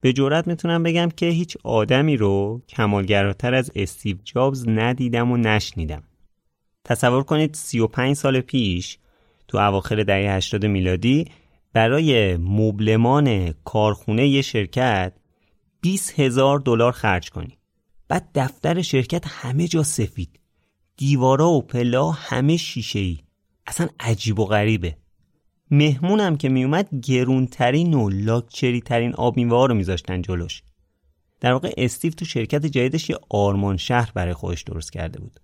به جرئت میتونم بگم که هیچ آدمی رو کمال‌گراتر از استیو جابز ندیدم و نشنیدم. تصور کنید 35 سال پیش تو اواخر دهه 80 میلادی برای مبلمان کارخونه یه شرکت $20,000 خرج کنی. بعد دفتر شرکت همه جا سفید، دیوارا و پلا همه شیشه‌ای، اصلا عجیب و غریبه. مهمونم که میومد گرونترین و لاکچری ترین آب میوه‌ها رو میذاشتن جلوش. در واقع استیو تو شرکت جدیدش یه آرمان شهر برای خودش درست کرده بود.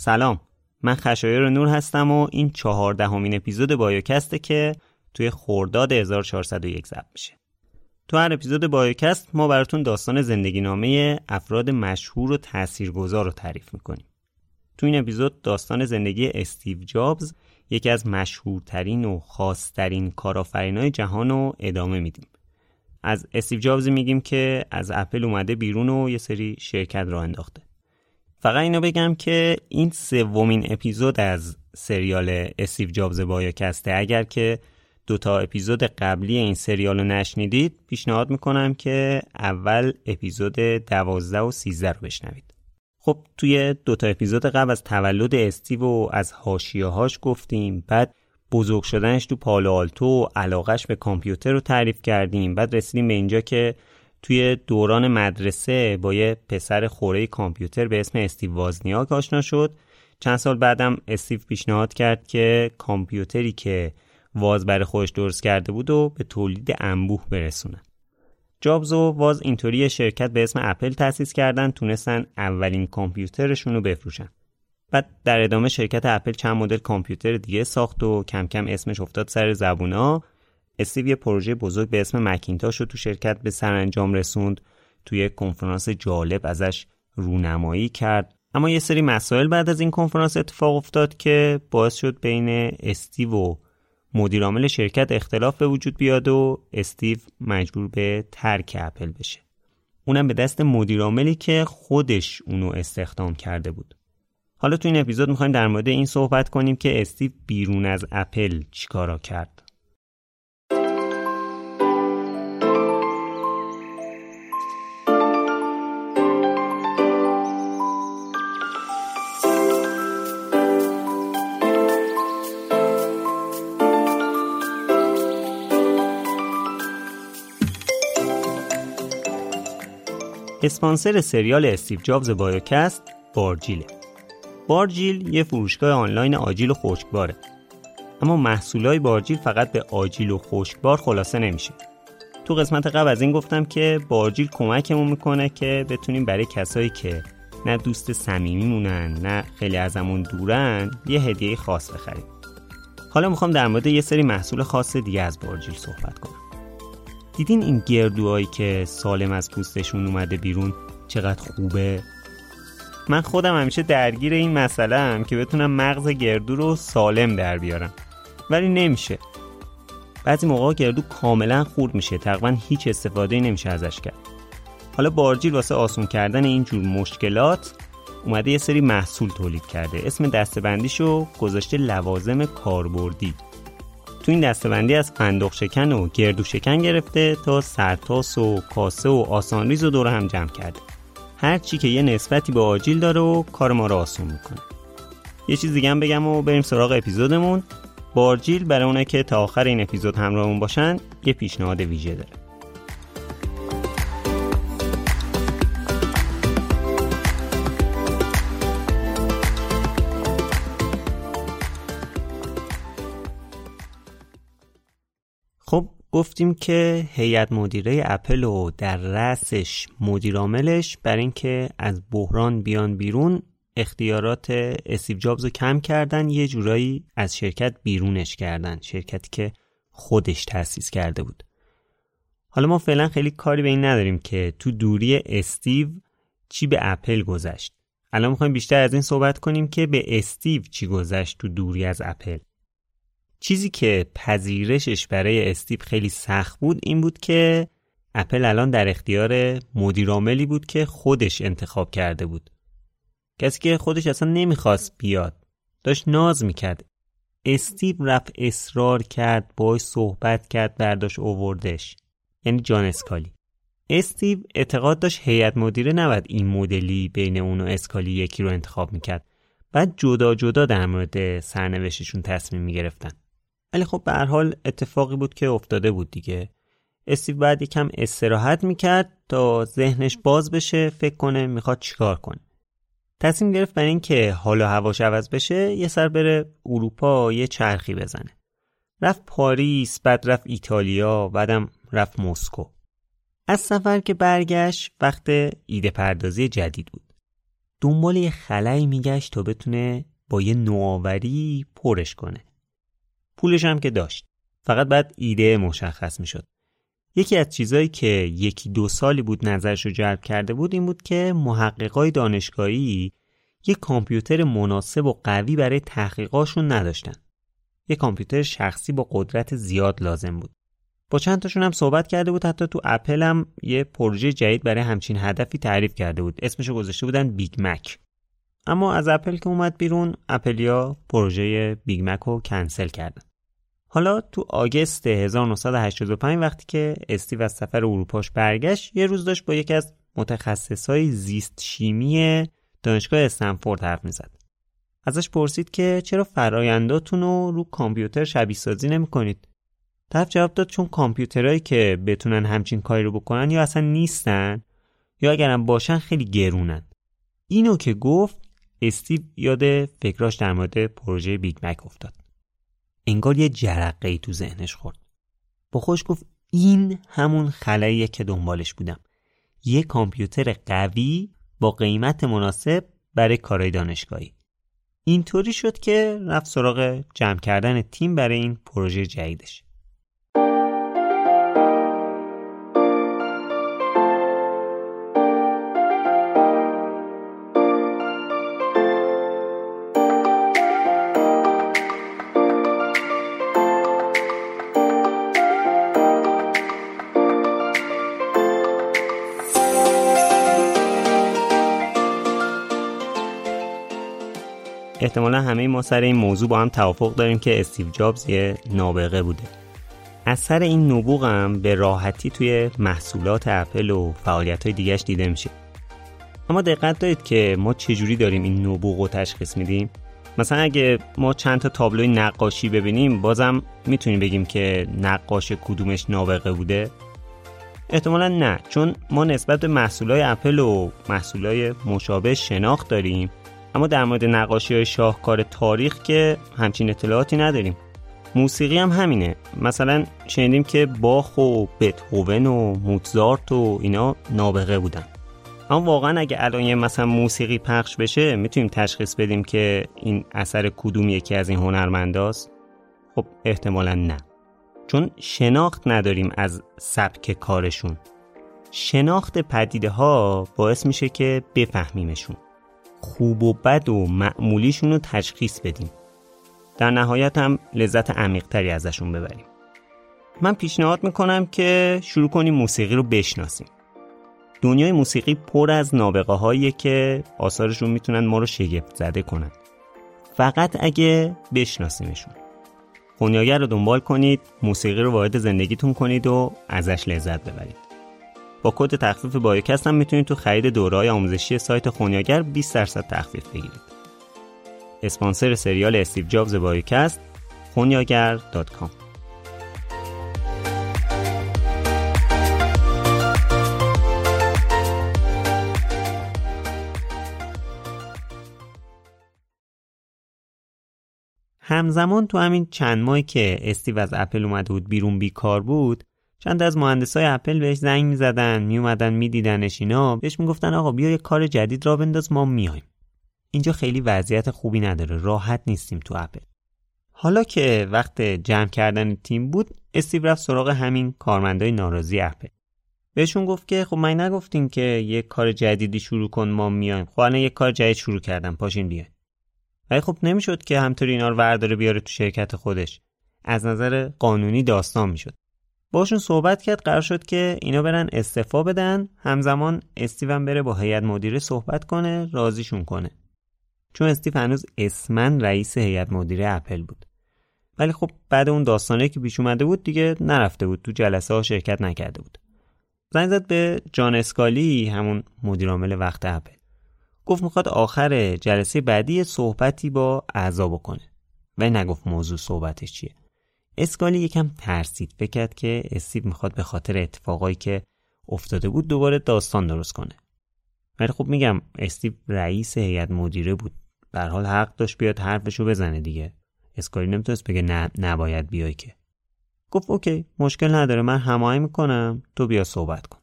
سلام، من خشایار نور هستم و این 14مین اپیزود بایوکسته که توی خرداد 1401 ضبط میشه. تو هر اپیزود بایوکست ما براتون داستان زندگی نامه افراد مشهور و تاثیرگذار رو تعریف میکنیم. تو این اپیزود داستان زندگی استیو جابز، یکی از مشهورترین و خاصترین کارآفرینای جهان رو ادامه میدیم. از استیو جابز میگیم که از اپل اومده بیرون و یه سری شرکت راه انداخته. فقط اینو بگم که این سومین اپیزود از سریال استیو جابز بایوکسته. اگر که 2 اپیزود قبلی این سریال رو نشنیدید، پیشنهاد میکنم که اول اپیزود 12 و 13 رو بشنوید. خب توی 2 اپیزود قبل از تولد استیو و از حاشیه‌هاش گفتیم، بعد بزرگ شدنش تو پالو آلتو و علاقش به کامپیوتر رو تعریف کردیم، بعد رسیدیم به اینجا که توی دوران مدرسه با یه پسر خوره کامپیوتر به اسم استیو وازنیاک آشنا شد. چند سال بعدم استیو پیشنهاد کرد که کامپیوتری که واز برای خودش درست کرده بود و به تولید انبوه برسونه. جابز و واز اینطوری شرکت به اسم اپل تأسیس کردن، تونستن اولین کامپیوترشون رو بفروشن. بعد در ادامه شرکت اپل چند مدل کامپیوتر دیگه ساخت و کم کم اسمش افتاد سر زبونا. استیو یه پروژه بزرگ به اسم مکینتاش رو تو شرکت به سرانجام رسوند، توی کنفرانس جالب ازش رونمایی کرد. اما یه سری مسائل بعد از این کنفرانس اتفاق افتاد که باعث شد بین استیو و مدیر عامل شرکت اختلاف به وجود بیاد و استیو مجبور به ترک اپل بشه، اونم به دست مدیر عاملی که خودش اونو استخدام کرده بود. حالا تو این اپیزود می‌خوایم در مورد این صحبت کنیم که استیو بیرون از اپل چیکارا کرد. اسپانسر سریال استیو جابز بایوکست بارجیله. بارجیل یه فروشگاه آنلاین آجیل و خشکباره. اما محصولای بارجیل فقط به آجیل و خشکبار خلاصه نمیشه. تو قسمت قبل از این گفتم که بارجیل کمکمون میکنه که بتونیم برای کسایی که نه دوست صمیمی مونن نه خیلی ازمون دورن یه هدیه خاص بخریم. حالا میخوام در مورد یه سری محصول خاص دیگه از بارجیل صحبت کنم. دیدین این گردوهایی که سالم از پوستشون اومده بیرون چقدر خوبه؟ من خودم همیشه درگیر این مسئله هم که بتونم مغز گردو رو سالم در بیارم، ولی نمیشه. بعضی موقع گردو کاملا خورد میشه، تقریبا هیچ استفاده نمیشه ازش کرد. حالا بارجیل واسه آسون کردن این جور مشکلات اومده یه سری محصول تولید کرده. اسم دسته‌بندیشو گذاشته لوازم کاربردی. تو این دسته‌بندی از فندق شکن و گردو شکن گرفته تا سرتاس و کاسه و آسانریز رو دور هم جمع کرده. هر چی که یه نسبتی به آجیل داره و کار ما رو آسون میکنه. یه چیز دیگه هم بگم و بریم سراغ اپیزودمون. بارجیل برای اونایی که تا آخر این اپیزود همراهمون باشن یه پیشنهاد ویژه داره. خب گفتیم که هیئت مدیره اپل و در رأسش مدیر عاملش برای اینکه از بحران بیان بیرون اختیارات استیو جابز رو کم کردن، یه جورایی از شرکت بیرونش کردن، شرکتی که خودش تأسیس کرده بود. حالا ما فعلا خیلی کاری به این نداریم که تو دوری استیو چی به اپل گذشت. الان می‌خوایم بیشتر از این صحبت کنیم که به استیو چی گذشت تو دوری از اپل. چیزی که پذیرشش برای استیو خیلی سخت بود این بود که اپل الان در اختیار مدیر عاملی بود که خودش انتخاب کرده بود. کسی که خودش اصلا نمیخواست بیاد، داشت ناز میکرد. استیو رفت اصرار کرد، باهاش صحبت کرد، برداشت اووردش. یعنی جان اسکالی. استیو اعتقاد داشت هیئت مدیره نباید این مدلی بین اون و اسکالی یکی رو انتخاب میکرد. بعد جدا جدا در مورد سرنوشتشون تصمیم میگرفتن. ولی خب به هر حال اتفاقی بود که افتاده بود دیگه. استیو بعد یکم استراحت میکرد تا ذهنش باز بشه، فکر کنه میخواد چیکار کنه. تصمیم گرفت برای این که حال و هواش عوض بشه یه سر بره اروپا یه چرخی بزنه. رفت پاریس، بعد رفت ایتالیا، بعدم رفت مسکو. از سفر که برگشت وقت ایده پردازی جدید بود. دنبال یه خلایی میگشت تا بتونه با یه نوآوری پرش کنه. پولش هم که داشت، فقط بعد ایده مشخص میشد. یکی از چیزایی که 1-2 سالی بود نظرش رو جلب کرده بود این بود که محققای دانشگاهی یه کامپیوتر مناسب و قوی برای تحقیقاشون نداشتن. یه کامپیوتر شخصی با قدرت زیاد لازم بود. با چند تاشون هم صحبت کرده بود، حتی تو اپل هم یه پروژه جدید برای همچین هدفی تعریف کرده بود. اسمشو گذاشته بودن بیگ مک. اما از اپل که اومد بیرون، اپلیا پروژه بیگ مک رو کنسل کردن. حالا تو آگست 1985 وقتی که استیو از سفر اروپاش برگشت، یه روز داشت با یکی از متخصصای زیست شیمی دانشگاه استنفورد حرف می‌زد. ازش پرسید که چرا فرآینداتون رو کامپیوتر شبیه‌سازی نمی‌کنید؟ طرف جواب داد چون کامپیوترایی که بتونن همچین کاری رو بکنن یا اصلا نیستن یا اگرم باشن خیلی گرونن. اینو که گفت استیو یاد فکراش در مورد پروژه بیگ مک افتاد. انگار یه جرقه‌ای تو ذهنش خورد. با خودش گفت این همون خلاییه که دنبالش بودم. یه کامپیوتر قوی با قیمت مناسب برای کارهای دانشگاهی. اینطوری شد که رفت سراغ جمع کردن تیم برای این پروژه جدیدش. احتمالا همه ما سر این موضوع با هم توافق داریم که استیو جابز یه نابغه بوده. اثر این نبوغ هم به راحتی توی محصولات اپل و فعالیت‌های دیگه‌اش دیده میشه. اما دقت دارید که ما چجوری داریم این نبوغ رو تشخیص میدیم؟ مثلا اگه ما چند تا تابلوی نقاشی ببینیم، بازم میتونیم بگیم که نقاش کدومش نابغه بوده؟ احتمالا نه، چون ما نسبت به محصولای اپل و محصولای مشابه شناخت داریم، اما در مورد نقاشی‌های شاهکار تاریخ که همچین اطلاعاتی نداریم. موسیقی هم همینه، مثلا شنیدیم که باخ و بتهوون و موزارت و اینا نابغه بودن، اما واقعا اگه الان یه مثلا موسیقی پخش بشه میتونیم تشخیص بدیم که این اثر کدوم یکی از این هنرمنداست؟ خب احتمالاً نه، چون شناخت نداریم از سبک کارشون. شناخت پدیده ها باعث میشه که بفهمیمشون، خوب و بد و معمولیشون رو تشخیص بدیم، در نهایت هم لذت عمیق‌تری ازشون ببریم. من پیشنهاد میکنم که شروع کنیم موسیقی رو بشناسیم. دنیای موسیقی پر از نابغه هاییه که آثارشون میتونن ما رو شگفت زده کنن، فقط اگه بشناسیمشون. خونیاگر رو دنبال کنید، موسیقی رو وارد زندگیتون کنید و ازش لذت ببرید. با کد تخفیف بایوکست هم میتونید تو خرید دوره‌های آموزشی سایت خونیاگر 20% تخفیف بگیرید. اسپانسر سریال استیو جابز بایوکست خونیاگر.com. همزمان تو همین چند ماهی که استیو از اپل اومده بود بیرون بیکار بود، چند از مهندسای اپل بهش زنگ می‌زدن، میومدن می‌دیدنش، اینا بهش میگفتن آقا بیا یه کار جدید راه بنداز، ما میایم. اینجا خیلی وضعیت خوبی نداره، راحت نیستیم تو اپل. حالا که وقت جمع کردن تیم بود، استیو رفت سراغ همین کارمندای ناراضی اپل. بهشون گفت که خب من نگفتین که یه کار جدیدی شروع کن ما میایم. خب الان یه کار جدید شروع کردم، پاشین بیاین. ولی خب نمیشد که همطوری اینا رو ورداره بیاره تو شرکت خودش. از نظر قانونی داستان میشد. باشون صحبت کرد، قرار شد که اینا برن استعفا بدن، همزمان استیو هم بره با هیئت مدیره صحبت کنه، راضیشون کنه. چون استیو هنوز اسمن رئیس هیئت مدیره اپل بود. ولی خب بعد اون داستانی که پیش اومده بود دیگه نرفته بود، تو جلسه ها شرکت نکرده بود. زنگ زد به جان اسکالی، همون مدیر عامل وقت اپل. گفت میخواد آخر جلسه بعدی صحبتی با اعضا بکنه و نگفت موضوع صحبتش چیه. اسکالی یکم ترسید، فکر کرد که استیو میخواد به خاطر اتفاقایی که افتاده بود دوباره داستان درست کنه. ولی خب میگم استیو رئیس هیئت مدیره بود، به هر حال حق داشت بیاد حرفشو بزنه دیگه. اسکالی نمیتونست بگه نه نباید بیای. که گفت اوکی مشکل نداره، من هماهنگ میکنم، تو بیا صحبت کن.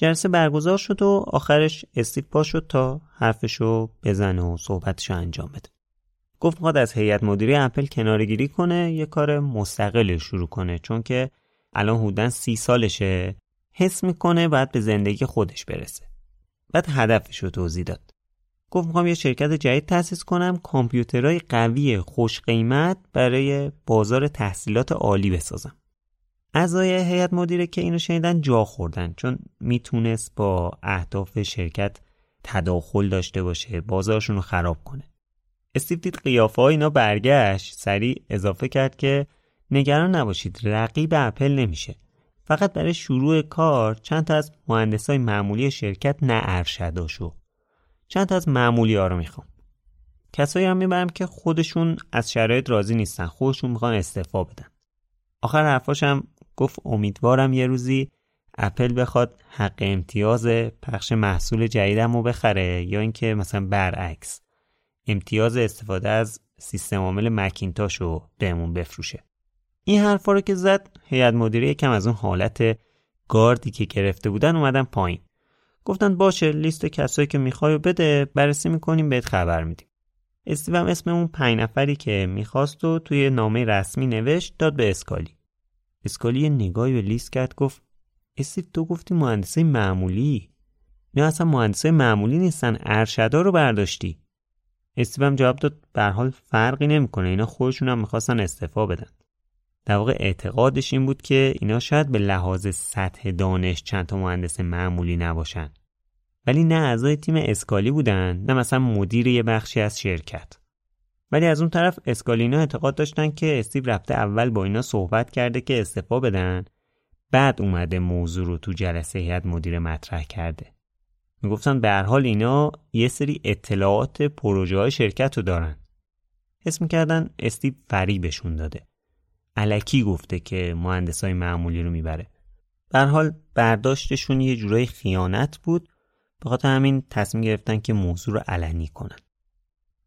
جلسه برگزار شد و آخرش استیو پا شد تا حرفشو بزنه و صحبتشو انجام بده. گفت میخواد از هیئت مدیره اپل کناره‌گیری کنه، یه کار مستقل شروع کنه، چون که الان حدوداً 30 سالشه، حس میکنه باید به زندگی خودش برسه. بعد هدفشو توضیح داد. گفت میخوام یه شرکت جدید تأسیس کنم، کامپیوترهای قوی خوش قیمت برای بازار تحصیلات عالی بسازم. اعضای هیئت مدیره که اینو شنیدن جا خوردن، چون میتونست با اهداف شرکت تداخل داشته باشه، بازارشون رو خراب کنه. استیو دید قیافه ها اینا برگشت، سریع اضافه کرد که نگران نباشید، رقیب اپل نمیشه. فقط برای شروع کار چند تا از مهندسای معمولی شرکت، نه ارشداشو، چند تا از معمولی ها رو میخوام. کسایی هم میبرم که خودشون از شرایط راضی نیستن، خودشون میخوان استعفا بدن. آخر حرفاشم گفت امیدوارم یه روزی اپل بخواد حق امتیاز پخش محصول جدیدمو بخره، یا اینکه مثلا برعکس امتیاز استفاده از سیستم عامل مکینتاشو بهمون بفروشه. این حرفا رو که زد، هیئت مدیره یکم از اون حالت گاردی که گرفته بودن اومدن پایین. گفتن باشه لیست کسایی که میخوایو بده، بررسی میکنیم بهت خبر میدیم. استیو هم اسم اون 5 نفری که میخواست و توی نامه رسمی نوشت، داد به اسکالی. اسکالی یه نگاهی به لیست کرد، گفت استیو تو گفتی مهندسای معمولی، نه اصلا مهندسای معمولی نیستن، ارشدا رو برداشتی. استیو هم جواب داد به هر حال فرقی نمیکنه، اینا خودشون هم میخواستن استعفا بدن. در واقع اعتقادش این بود که اینا شاید به لحاظ سطح دانش چند تا مهندس معمولی نباشن، ولی نه اعضای تیم اسکالی بودن، نه مثلا مدیر یه بخشی از شرکت. ولی از اون طرف اسکالینا اعتقاد داشتن که استیو رفته اول با اینا صحبت کرده که استعفا بدن، بعد اومده موضوع رو تو جلسه هیئت مدیره مطرح کرده. میگفتن به هر حال اینا یه سری اطلاعات پروژه‌های شرکت رو دارن. حس می‌کردن استیو فریبشون داده، الکی گفته که مهندسای معمولی رو میبره. به هر حال برداشتشون یه جورای خیانت بود، به خاطر همین تصمیم گرفتن که موضوع رو علنی کنن.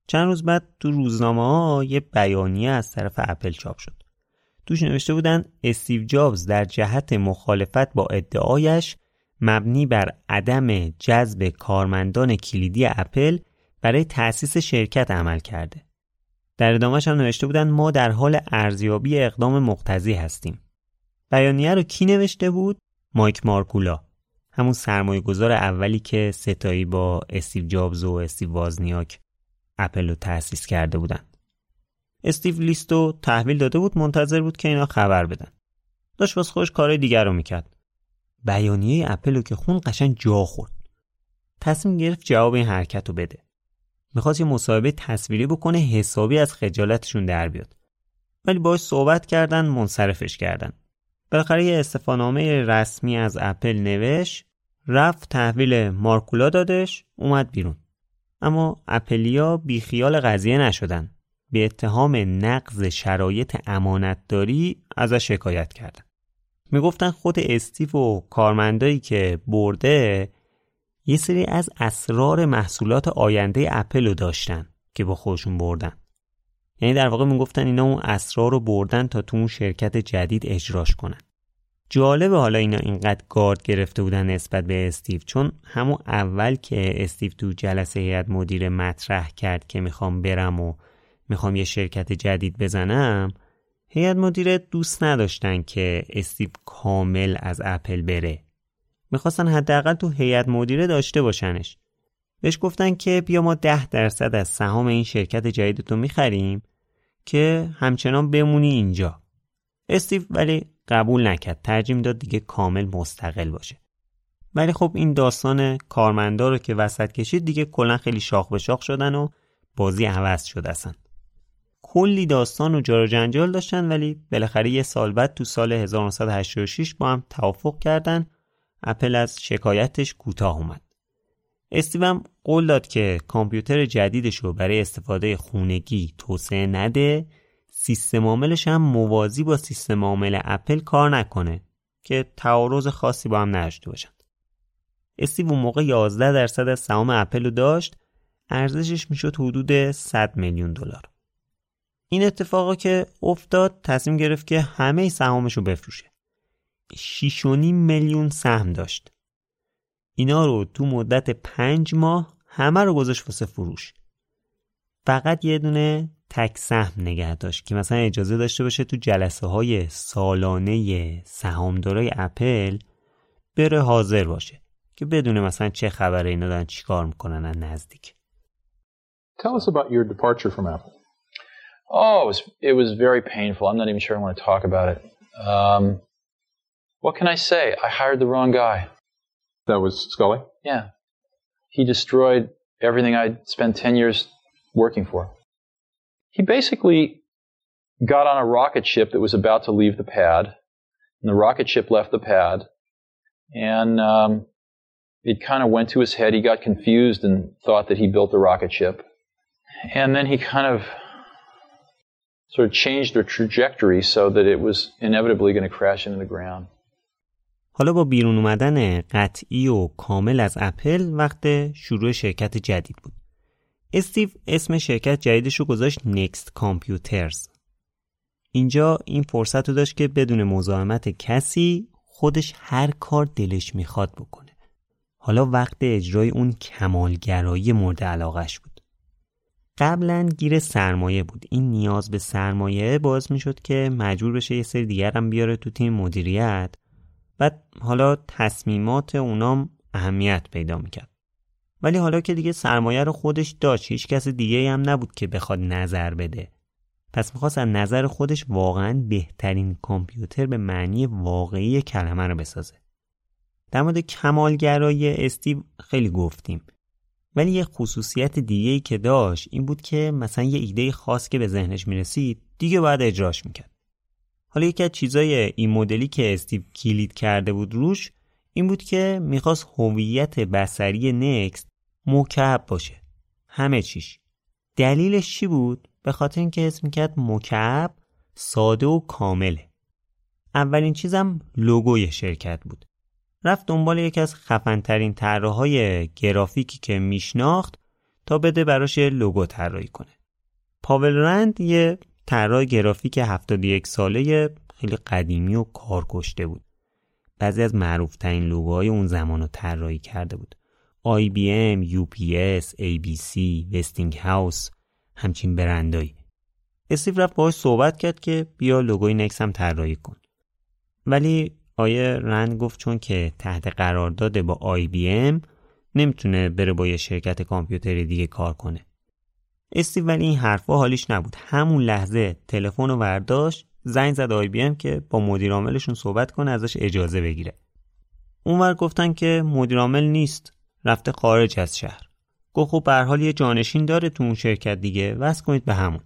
چند روز بعد تو روزنامه‌ها یه بیانیه از طرف اپل چاپ شد. توش نوشته بودن استیو جابز در جهت مخالفت با ادعایش مبنی بر عدم جذب کارمندان کلیدی اپل برای تأسیس شرکت عمل کرده. در ادامه‌اش هم نوشته بودن ما در حال ارزیابی اقدام مقتضی هستیم. بیانیه رو کی نوشته بود؟ مایک مارکولا، همون سرمایه‌گذار اولی که ستایی با استیو جابز و استیو وازنیاک اپل رو تأسیس کرده بودن. استیو لیست رو تحویل داده بود، منتظر بود که اینا خبر بدن. داشت واسه خودش کارهای دیگر رو میکرد. بیانیه اپل رو که خون قشنگ جا خورد. تصمیم گرفت جواب این حرکت رو بده. میخواست یه مصاحبه تصویری بکنه حسابی از خجالتشون در بیاد. ولی باهاش صحبت کردن، منصرفش کردن. بالاخره یه استعفانامه رسمی از اپل نوشت، رفت تحویل مارکولا دادش، اومد بیرون. اما اپلیا بیخیال قضیه نشدن. به اتهام نقض شرایط امانتداری ازش شکایت کردن. میگفتن خود استیو و کارمندایی که برده یه سری از اسرار محصولات آینده اپل رو داشتن که با خودشون بردن. یعنی در واقع میگفتن اینا اون اسرار رو بردن تا تو اون شرکت جدید اجراش کنن. جالبه حالا اینا اینقدر گارد گرفته بودن نسبت به استیو، چون همون اول که استیو تو جلسه هیئت مدیره مطرح کرد که میخوام برم و میخوام یه شرکت جدید بزنم، هیئت مدیره دوست نداشتن که استیو کامل از اپل بره. میخواستن حداقل تو هیئت مدیره داشته باشنش. بهش گفتن که بیا ما 10% از سهام این شرکت جدیدتو میخریم که همچنان بمونی اینجا. استیو ولی قبول نکرد، ترجیح داد دیگه کامل مستقل باشه. ولی خب این داستان کارمندا رو که وسط کشید دیگه کلا خیلی شاخ به شاخ شدن و بازی عوض شد اصلا. کلی داستان و جر و جنجال داشتن، ولی بالاخره یه سال بعد تو سال 1986 با هم توافق کردن. اپل از شکایتش کوتاه اومد. استیو هم قول داد که کامپیوتر جدیدش رو برای استفاده خونگی توسعه نده، سیستم عاملش هم موازی با سیستم عامل اپل کار نکنه که تعارض خاصی با هم نداشته باشن. استیو اون موقع 11% از سهام اپل رو داشت، ارزشش میشد حدود $100 میلیون. این اتفاقا که افتاد تصمیم گرفت که همه سهامش رو بفروشه. 6.5 میلیون سهم داشت. اینا رو تو مدت 5 ماه همه رو گذاشت واسه فروش. فقط یه دونه تک سهم نگه داشت که مثلا اجازه داشته باشه تو جلسه های سالانه سهامدارای اپل بره حاضر باشه که بدونه مثلا چه خبره، اینا دارن چی کار میکنن نزدیک. Tell us about your departure from Apple. Oh, it was very painful. I'm not even sure I want to talk about it. What can I say? I hired the wrong guy. That was Scully? Yeah. He destroyed everything I'd spent 10 years working for. He basically got on a rocket ship that was about to leave the pad, and the rocket ship left the pad, and it kind of went to his head. He got confused and thought that he built the rocket ship. And then he kind of sort of changed their trajectory so that it was inevitably going to crash into the ground. حالا با بیرون اومدن قطعی و کامل از اپل وقت شروع شرکت جدید بود. استیو اسم شرکت جدیدش رو گذاشت نکست کامپیوترز. اینجا این فرصت رو داشت که بدون مزاحمت کسی خودش هر کار دلش میخواد بکنه. حالا وقت اجرای اون کمالگرایی مورد علاقش بود. قبلا گیر سرمایه بود. این نیاز به سرمایه باعث میشد که مجبور بشه یه سری دیگر هم بیاره تو تیم مدیریت. بعد حالا تصمیمات اونام اهمیت پیدا میکرد. ولی حالا که دیگه سرمایه رو خودش داشت، هیچ کس دیگه هم نبود که بخواد نظر بده. پس میخواست از نظر خودش واقعا بهترین کامپیوتر به معنی واقعی کلمه رو بسازه. در مورد کمالگرایی استیو خیلی گفتیم. ولی یه خصوصیت دیگه‌ای که داشت این بود که مثلا یه ایده خاص که به ذهنش میرسید دیگه باید اجراش میکرد. حالا یکی از چیزای این مدلی که استیو کلید کرده بود روش این بود که میخواست هویت بصری نکست مکعب باشه. همه چیش. دلیلش چی بود؟ به خاطر اینکه حس میکرد مکعب ساده و کامله. اولین چیزم لوگوی شرکت بود. رفت دنبال یکی از خفن‌ترین طراحای گرافیکی که میشناخت تا بده براش لوگو طراحی کنه. پاول رند یه طراح گرافیک 71 ساله خیلی قدیمی و کارکشته بود. بعضی از معروف‌ترین لوگوهای اون زمانو طراحی کرده بود. IBM، UPS، ABC، وستینگهاوس، همچین برندایی. استیو رفت باهاش صحبت کرد که بیا لوگوی نکس هم طراحی کن. ولی آیه رند گفت چون که تحت قرارداد با IBM نمیتونه بره با یه شرکت کامپیوتری دیگه کار کنه. استیو ولی این حرفا حالیش نبود. همون لحظه تلفن رو برداشت، زنگ زد IBM که با مدیر عاملشون صحبت کنه ازش اجازه بگیره. اونور گفتن که مدیر عامل نیست، رفته خارج از شهر. گفت خب به هر حال یه جانشین داره تو اون شرکت دیگه، وصل کنید به همون.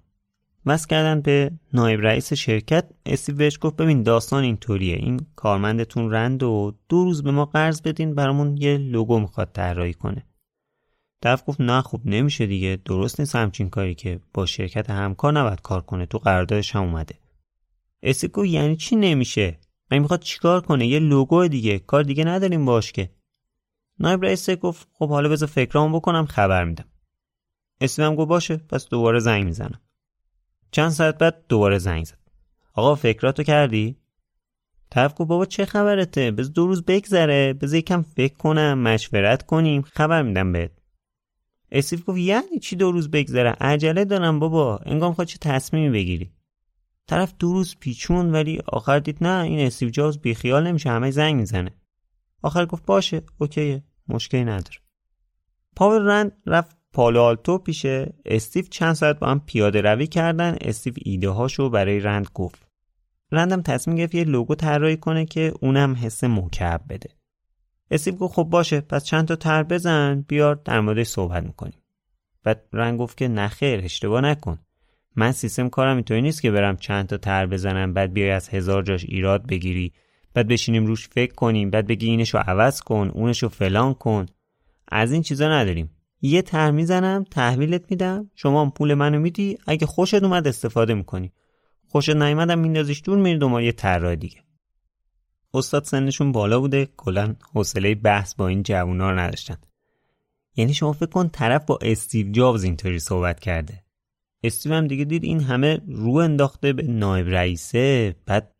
وصل کردن به نایب رئیس شرکت. استیو بهش گفت ببین داستان اینطوریه، این کارمندتون رند و 2 روز به ما قرض بدین برامون یه لوگو میخواد طراحی کنه. دف گفت نه خب نمیشه دیگه، درست نیست همچین کاری که با شرکت همکار نباید کار کنه، تو قراردادش هم اومده. استیو گفت یعنی چی نمیشه؟ من میخواد چیکار کنه؟ یه لوگو دیگه، کار دیگه نداریم باش که. نایب رئیس گفت خب حالا بذار فکرامو بکنم خبر میدم. استیو هم گفت باشه، پس دوباره زنگ میزنم. چند ساعت بعد دوباره زنگ زد. آقا فکراتو کردی؟ طرف گفت بابا چه خبرته؟ بذار 2 روز بگذره، بذار یکم فکر کنم، مشورت کنیم، خبر میدم بهت. استیو گفت یعنی چی 2 روز بگذره؟ عجله دارم بابا، انگار میخواد چه تصمیمی بگیری. طرف 2 روز پیچون ولی آخر دید نه این استیو جابز بیخیال نمیشه، همه زنگ میزنه. آخر گفت باشه، اوکیه، مشکلی نداره. پاول رند رفت پالوآلتو پیش استیو. چند ساعت با هم پیاده روی کردن. استیو ایده هاشو برای رند گفت. رندم تصمیم گرفت یه لوگو طراحی کنه که اونم حس مکعب بده. استیو گفت خب باشه، پس چند تا طرح بزن بیار در موردش صحبت میکنیم. بعد رند گفت که نخیر اشتباه نکن، من سیستم کارم اینطوری نیست که برم چند تا طرح بزنم بعد بیای از 1000 جاش ایراد بگیری، بعد بشینیم روش فکر کنیم، بعد بگی اینشو عوض کن، اونشو فلان کن. از این چیزا نداریم. یه طرح میزنم، تحویلت میدم، شما هم پول منو میدی، اگه خوشت اومد استفاده میکنی، خوشت نیومدم میندازیش دور، میری دوباره یه طرح دیگه. استاد سنشون بالا بوده، کلا حوصله بحث با این جوونا رو نداشتن. یعنی شما فکر کن طرف با استیو جابز اینطوری صحبت کرده. استیو هم دیگه دید این همه رو انداخته به نایب رئیسه، بعد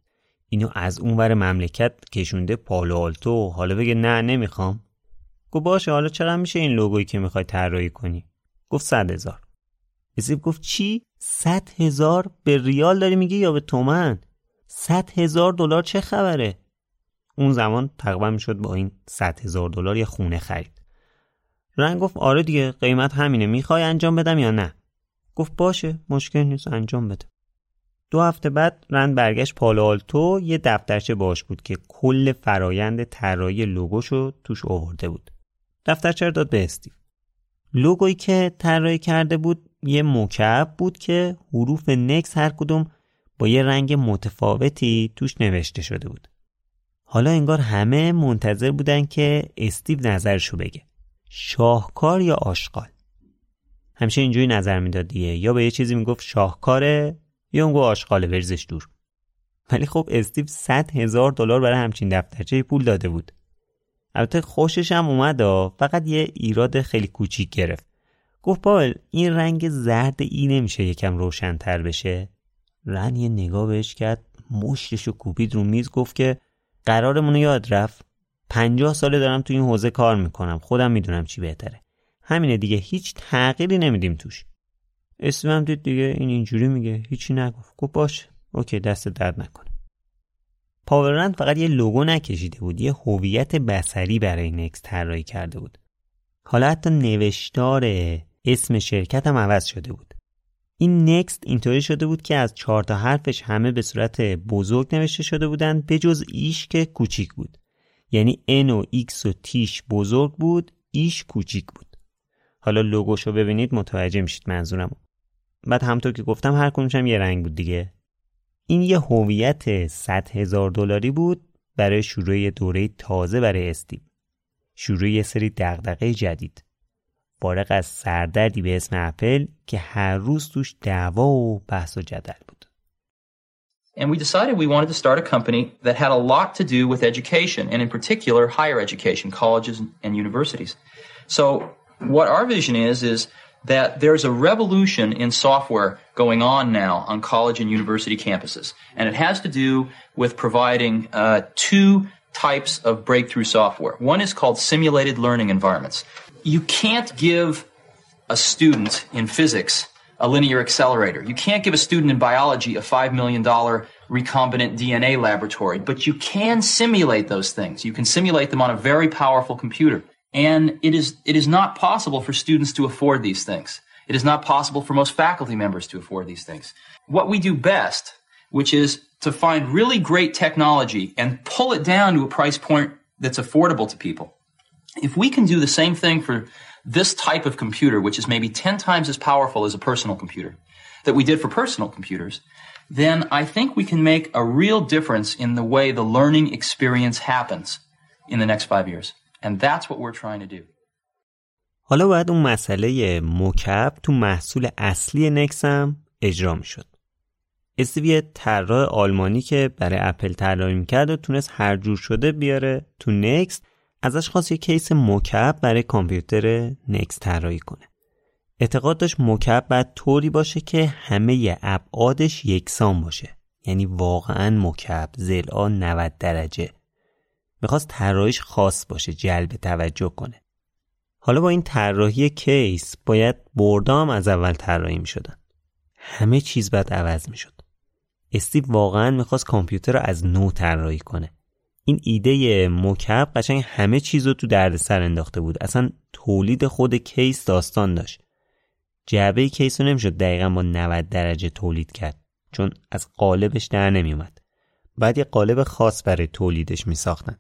اینو از اونور مملکت کشونده پالوآلتو، حالا بگه نه نمیخوام. گفت باشه حالا چرا میشه این لوگویی که میخوای طراحی کنی؟ گفت 100,000. استیو گفت چی؟ 100,000 به ریال داری میگی یا به تومن؟ $100,000 چه خبره؟ اون زمان تقریبا میشد با این $100,000 یه خونه خرید. رنگ گفت آره دیگه قیمت همینه، میخوای انجام بدم یا نه؟ گفت باشه مشکل نیست انجام بده. 2 هفته بعد رند برگشت پالوآلتو. یه دفترچه باش بود که کل فرایند طراحی لوگوشو توش آورده بود. دفترچه رو داد به استیو. لوگویی که طراحی کرده بود یه مکعب بود که حروف نکس هر کدوم با یه رنگ متفاوتی توش نوشته شده بود. حالا انگار همه منتظر بودن که استیو نظرشو بگه، شاهکار یا آشغال. همیشه اینجوری نظر میداد دیگه، یا به یه چیزی میگفت شاهکاره یا اونگو آشغاله، ورزش دور. ولی خب استیو $100,000 برای همچین دفترچه پول داده بود. البته خوشش هم اومد، فقط یه ایراد خیلی کوچیک گرفت. گفت پاول این رنگ زرد ای نمیشه یکم روشن‌تر بشه؟ رن یه نگاه بهش کرد، مشتشو کوبید رو میز، گفت که قرارمونو یاد رفت، 50 ساله دارم تو این حوزه کار میکنم، خودم میدونم چی بهتره، همینه دیگه، هیچ تغییری نمیدیم توش. اسمم دید دیگه این اینجوری میگه، هیچی نگفت. گفت باشه اوکی، دست درد نکنه. پاول رند فقط یه لوگو نکشیده بود، یه هویت بصری برای نکس طراحی کرده بود. حالا حتی نوشتار اسم شرکت هم عوض شده بود. این نکست اینطوری شده بود که از 4 تا حرفش همه به صورت بزرگ نوشته شده بودن به جز ایش که کوچیک بود. یعنی N و X و Tش بزرگ بود، ایش کوچیک بود. حالا لوگوشو ببینید متوجه میشید منظورمو. بعد همونطور که گفتم هر کدومش هم یه رنگ بود دیگه. این یه هویت $100,000 بود برای شروع یه دوره تازه برای استیو، شروع یه سری دغدغه جدید، فارغ از سردردی به اسم اپل که هر روز توش دعوا و بحث و جدل بود. And we decided we wanted to start a company that had a lot to do with education, and in particular, higher education, colleges and universities. So what our vision is that there's a revolution in software going on now on college and university campuses. And it has to do with providing two types of breakthrough software. One is called simulated learning environments. You can't give a student in physics a linear accelerator. You can't give a student in biology a $5 million recombinant DNA laboratory, but you can simulate those things. You can simulate them on a very powerful computer. And it is not possible for students to afford these things. It is not possible for most faculty members to afford these things. What we do best, which is to find really great technology and pull it down to a price point that's affordable to people. If we can do the same thing for this type of computer, which is maybe 10 times as powerful as a personal computer, that we did for personal computers, then I think we can make a real difference in the way the learning experience happens in the next 5 years. And that's what we're trying to do. حالا باید اون مسئله مکعب تو محصول اصلی نکس هم اجرا میشد. استیو طراح آلمانی که برای اپل طراحی میکرد و تونست هر جور شده بیاره تو نکس، ازش خواست یک کیس مکعب برای کامپیوتر نکس طراحی کنه. اعتقاد داشت مکعب باید طوری باشه که همه ابعادش یکسان باشه. یعنی واقعاً مکعب، ضلع 90 درجه. میخواست طراحیش خاص باشه، جلب توجه کنه. حالا با این طراحی کیس باید بردام از اول طراحی میشدن. همه چیز باید عوض میشد. استیو واقعاً میخواست کامپیوتر رو از نو طراحی کنه. این ایده مکعب قشنگ همه چیز رو تو دردسر انداخته بود. اصلا تولید خود کیس داستان داشت. جعبه کیس رو نمیشد دقیقاً با 90 درجه تولید کرد، چون از قالبش در نمیومد. بعد یه قالب خاص برای تولیدش میساختن.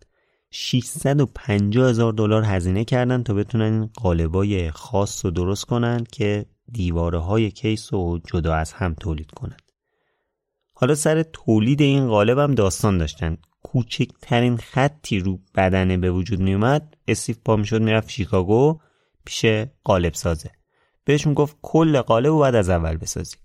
$650,000 هزینه کردن تا بتونن این قالبای خاص رو درست کنن که دیوارهای کیس رو جدا از هم تولید کنن. حالا سر تولید این قالب هم داستان داشتن. کوچکترین خطی رو بدنه به وجود می اومد، استیو پا می شد می رفت شیکاگو پیش قالب سازه. بهشون گفت کل قالب رو بعد از اول بسازی.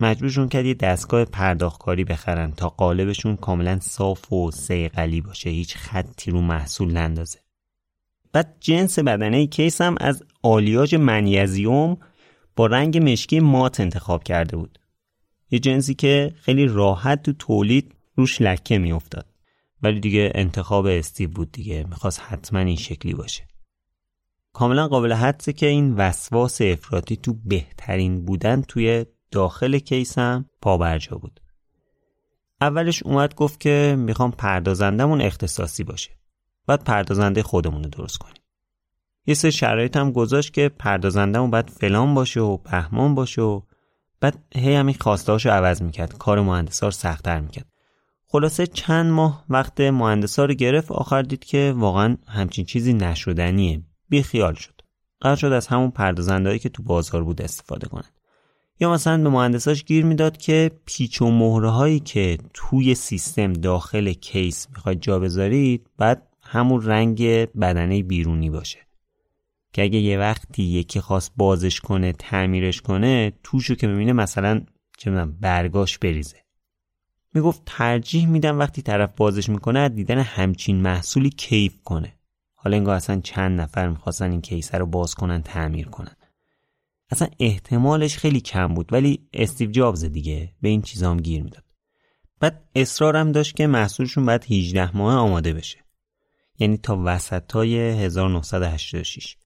مجبورشون کرد یه دستگاه پرداختکاری بخرن تا قالبشون کاملا صاف و صیقلی باشه، هیچ خطی رو محصول نندازه. بعد جنس بدنه کیس هم از آلیاژ منیزیم با رنگ مشکی مات انتخاب کرده بود. یه جنسی که خیلی راحت تو تولید روش لکه می افتاد. ولی دیگه انتخاب استیو بود دیگه، میخواست حتما این شکلی باشه. کاملا قابل حدسه که این وسواس افراطی تو بهترین بودن توی داخل کیس هم پا بر جا بود. اولش اومد گفت که میخوام پردازندمون اختصاصی باشه. بعد پردازنده خودمون رو درست کنیم. یه سری شرایط هم گذاشت که پردازندمون باید فلان باشه و بهمان باشه و بعد هی همین خواسته‌هاشو عوض میکرد. کار مهندسا رو سخت‌تر میکرد. خلاصه چند ماه وقت مهندسا رو گرفت، آخر دید که واقعا همچین چیزی نشدنیه. بی خیال شد. قرار شد از همون پردازندهایی که تو بازار بود استفاده کنن. یا مثلا به مهندساش گیر میداد که پیچ و مهرهایی که توی سیستم داخل کیس میخواید جا بذارید، بعد همون رنگ بدنه بیرونی باشه. که اگه یه وقتی یکی خواست بازش کنه، تعمیرش کنه، توشو که میبینه مثلا چه میدونم برگاش بریزه. میگفت ترجیح میدم وقتی طرف بازش میکنه دیدن همچین محصولی کیف کنه. حالا انگار اصلا چند نفر میخواستن این کیسه رو باز کنن، تعمیر کنن. اصلا احتمالش خیلی کم بود، ولی استیو جابز دیگه به این چیزا هم گیر میداد. بعد اصرارم داشت که محصولشون بعد 18 ماه آماده بشه. یعنی تا وسطای 1986.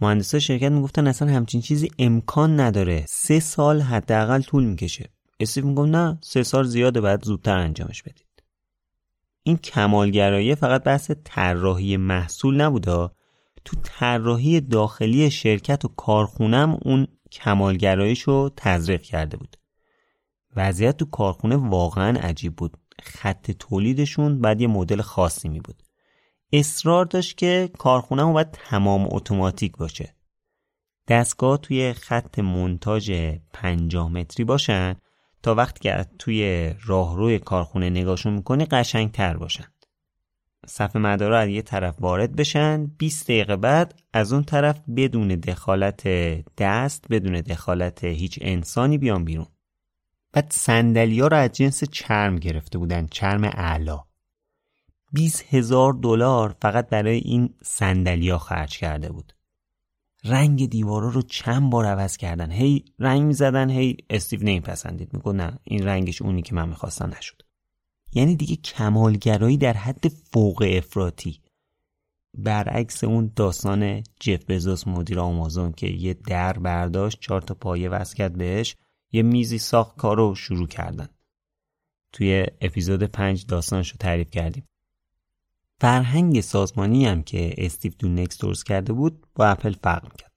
مهندسای شرکت میگفتن اصلا همچین چیزی امکان نداره. 3 سال حداقل طول میکشه. استیو میگم نه، 3 سال زیاده، باید زودتر انجامش بدید. این کمالگرایی فقط بحث طراحی محصول نبوده، تو طراحی داخلی شرکت و کارخونم اون کمالگراییشو تزریق کرده بود. وضعیت تو کارخونه واقعا عجیب بود. خط تولیدشون بعد یه مدل خاصی می بود. اصرار داشت که کارخونم باید تمام اتوماتیک باشه. دستگاه توی خط مونتاژ 50 متری باشن تا وقتی که توی راهروی کارخونه نگاهشون میکنی قشنگ تر باشن. صف مدارا از یه طرف وارد بشن، 20 دقیقه بعد از اون طرف بدون دخالت دست، بدون دخالت هیچ انسانی بیان بیرون. بعد صندلی‌ها رو از جنس چرم گرفته بودن، چرم اعلا. $20,000 فقط برای این صندلی‌ها خرج کرده بود. رنگ دیوارا رو چند بار عوض کردن، هی رنگ می‌زدن، هی استیو نمی‌پسندید، میگفت نه این رنگش اونی که من می‌خواستم نشد. یعنی دیگه کمالگرایی در حد فوق افراطی، برعکس اون داستان جف بزوس مدیر آمازون که یه در برداشت، 4 پایه وصل کرد بهش، یه میزی ساخت، کارو شروع کردن. توی اپیزود 5 داستانشو تعریف کردیم. فرهنگ سازمانی هم که استیو دونکس درست کرده بود با اپل فرق می‌کرد.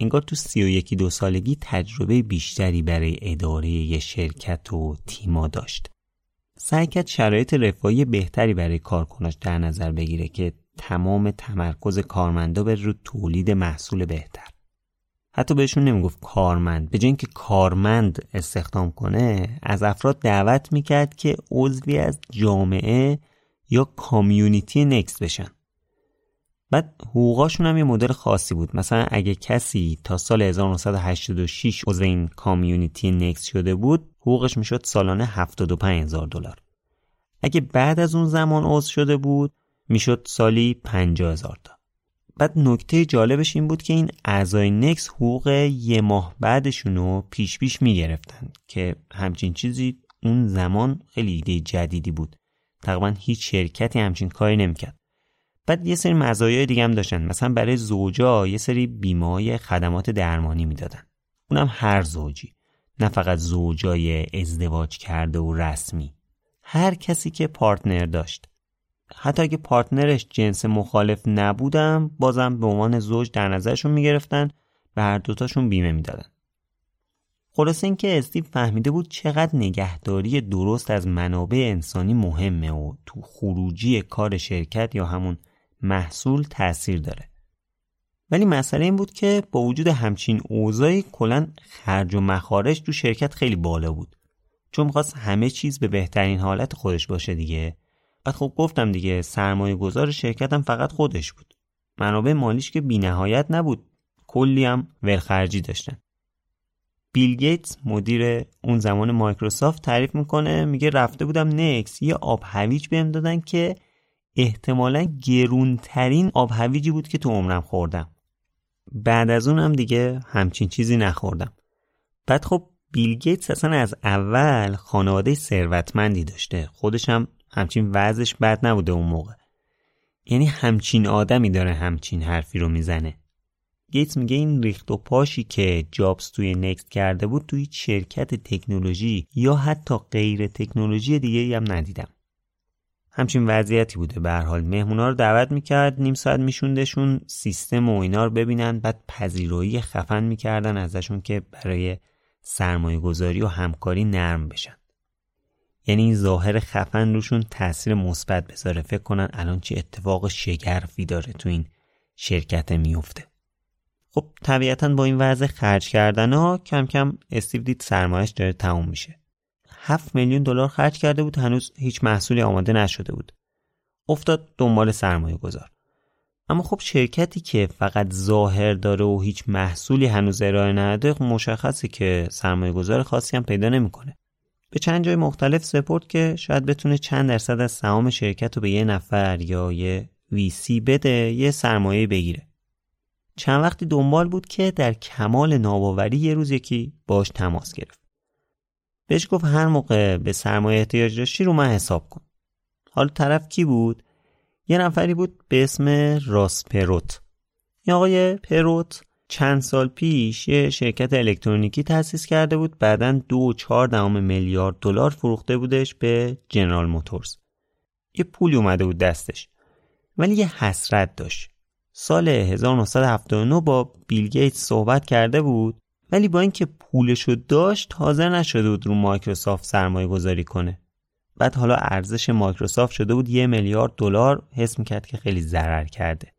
انگار تو 31-2 سالگی تجربه بیشتری برای اداره یه شرکت و تیما داشت. سعی کرد شرایط رفاهی بهتری برای کارکناش در نظر بگیره که تمام تمرکز کارمندا بر رو تولید محصول بهتر. حتی بهشون نمیگفت کارمند، به جای اینکه کارمند استخدام کنه، از افراد دعوت میکرد که عضوی از جامعه یا کامیونیتی نکست بشن. بعد حقوقاشون هم یه مدل خاصی بود. مثلا اگه کسی تا سال 1986 عضو این کامیونیتی نکست شده بود، حقوقش میشد سالانه $75,000. اگه بعد از اون زمان عضو شده بود، میشد سالی $50,000. بعد نکته جالبش این بود که این اعضای نکس حقوق یه ماه بعدشونو پیش میگرفتن که همچین چیزی اون زمان خیلی ایده جدیدی بود. تقریبا هیچ شرکتی همچین کاری نمیکرد. بعد یه سری مزایای دیگه هم داشتن. مثلا برای زوجا یه سری بیمه خدمات درمانی میدادن، اونم هر زوجی، نه فقط زوجای ازدواج کرده و رسمی، هر کسی که پارتنر داشت. حتی اگه پارتنرش جنس مخالف نبودم، بازم به عنوان زوج در نظرشون میگرفتن و هر دوتاشون بیمه میدادن. خلاصه این که استیو فهمیده بود چقدر نگهداری درست از منابع انسانی مهمه و تو خروجی کار شرکت یا همون محصول تأثیر داره. ولی مسئله این بود که با وجود همچین اوضاعی، کلاً خرج و مخارج تو شرکت خیلی بالا بود، چون می‌خواست همه چیز به بهترین حالت خودش باشه دیگه. بعد خب گفتم دیگه سرمایه گذار شرکتم فقط خودش بود، منابع مالیش که بی نهایت نبود، کلی هم ولخرجی داشتن. بیل گیتس مدیر اون زمان مایکروسافت تعریف میکنه، میگه رفته بودم نکس، یه آب هویج بهم دادن که احتمالاً گرونترین آب هویجی بود که تو عمرم خوردم. بعد از اونم دیگه همچین چیزی نخوردم. بعد خب بیل گیتس اصلا از اول خانواده ثروتمندی داشته، خودش هم همچین وضعش بد نبوده اون موقع. یعنی همچین آدمی داره همچین حرفی رو میزنه. گیتس میگه این ریخت و پاشی که جابز توی نکست کرده بود، توی شرکت تکنولوژی یا حتی غیر تکنولوژی دیگه هم ندیدم. همچین وضعیتی بوده. به هر حال مهمونا رو دعوت میکرد، نیم ساعت میشوندشون سیستم و اینا رو ببینن، بعد پذیرایی خفن میکردن ازشون که برای سرمایه گذاری و همکاری نرم بشن. یعنی این ظاهر خفن روشون تأثیر مثبت بذاره، فکر کنن الان چه اتفاق شگرفی داره تو این شرکت میفته. خب طبیعتاً با این وضع خرج کردن ها، کم کم استیو دید سرمایه‌اش داره تموم میشه. $7 میلیون خرج کرده بود، هنوز هیچ محصولی آماده نشده بود. افتاد دنبال سرمایه گذار. اما خب شرکتی که فقط ظاهر داره و هیچ محصولی هنوز ارائه نداده، مشخصه که سرمایه گذار خاصی هم پیدا نمیکنه. به چند جای مختلف سپورت که شاید بتونه چند درصد از سهام شرکت رو به یه نفر یا یه ویسی بده، یه سرمایه بگیره. چند وقتی دنبال بود که در کمال ناباوری یه روز یکی باش تماس گرفت. بهش گفت هر موقع به سرمایه احتیاج داشتی رو من حساب کن. حالا طرف کی بود؟ یه نفری بود به اسم راس پروت. این آقای پروت چند سال پیش یه شرکت الکترونیکی تأسیس کرده بود، بعداً $2.4 میلیارد فروخته بودش به جنرال موتورز. یه پولی اومده بود دستش، ولی یه حسرت داشت. سال 1979 با بیل گیتس صحبت کرده بود، ولی با اینکه پولشو داشت حاضر نشده بود رو مایکروسافت سرمایه گذاری کنه. بعد حالا ارزش مایکروسافت شده بود $1 میلیارد، حس میکرد که خیلی ضرر کرده.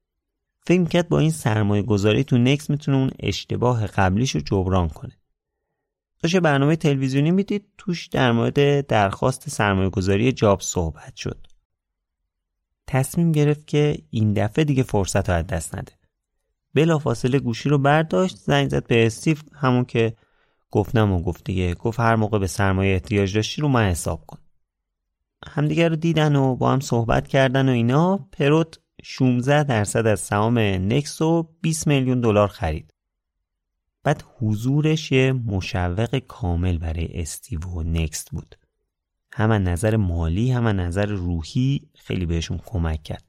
فکر میکرد با این سرمایه گذاری تو نکس میتونه اون اشتباه قبلیشو جبران کنه. داشت برنامه تلویزیونی میدید، توش در مورد درخواست سرمایه گذاری جابز صحبت شد. تصمیم گرفت که این دفعه دیگه فرصت رو از دست نده. بلافاصله گوشی رو برداشت، زنگ زد به استیو، همون که گفت هر موقع به سرمایه احتیاج داشتی رو من حساب کن. همدیگر رو دیدن و با هم صحبت کردن و اینا. پروت 16% از سهام نکس رو $20 میلیون خرید. بعد حضورش یه مشوق کامل برای استیو و نکست بود. هم از نظر مالی هم از نظر روحی خیلی بهشون کمک کرد.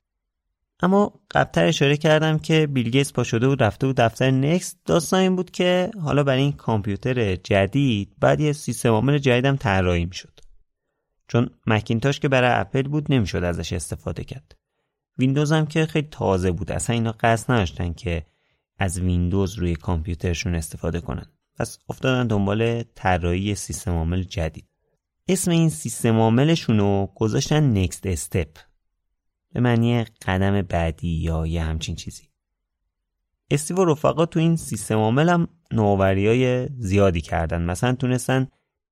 اما قبلتر اشاره کردم که بیل گیتس پا شده و رفته و دفتر نکست. داستان این بود که حالا برای این کامپیوتر جدید بعد یه سیستم عامل جدیدم طراحی می‌شد. چون مکینتاش که برای اپل بود نمی‌شد ازش استفاده کرد. ویندوز هم که خیلی تازه بود، اصلا اینا قصد نداشتن که از ویندوز روی کامپیوترشون استفاده کنن. پس افتادن دنبال طراحی سیستم عامل جدید. اسم این سیستم عاملشون رو گذاشتن نکست استپ. به معنی قدم بعدی یا یه همچین چیزی. استیو و رفقا تو این سیستم عامل هم نوآوری‌های زیادی کردن. مثلا تونستن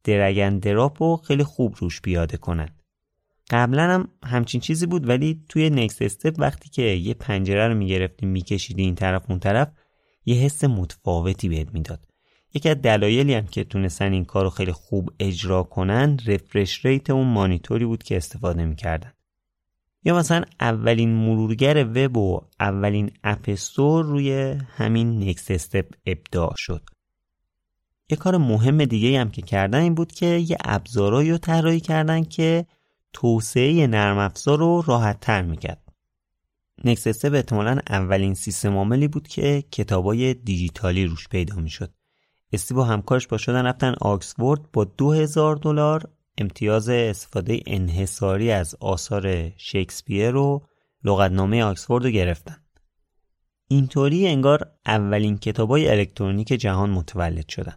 درگ اند دراپ رو خیلی خوب روش پیاده کنن. قبلا هم همچین چیزی بود، ولی توی نکست استپ وقتی که یه پنجره رو میگرفتی میکشیدی این طرف اون طرف یه حس متفاوتی بهت میداد. یکی از دلایلی هم که تونستن این کارو خیلی خوب اجرا کنن رفرش ریت اون مانیتوری بود که استفاده میکردن. یا مثلا اولین مرورگر وب و اولین اپ استور روی همین نکست استپ ابداع شد. یه کار مهم دیگه هم که کردن این بود که یه ابزارایی رو طراحی کردن که توسعه نرم افزار رو راحت‌تر می‌کرد. نکست استپ احتمالاً اولین سیستم عاملی بود که کتابای دیجیتالی روش پیدا می‌شد. استیو و همکارش با شدن رفتن آکسفورد با $2000 امتیاز استفاده انحصاری از آثار شکسپیر رو لغتنامه آکسفورد رو گرفتن. اینطوری انگار اولین کتابای الکترونیک جهان متولد شدن.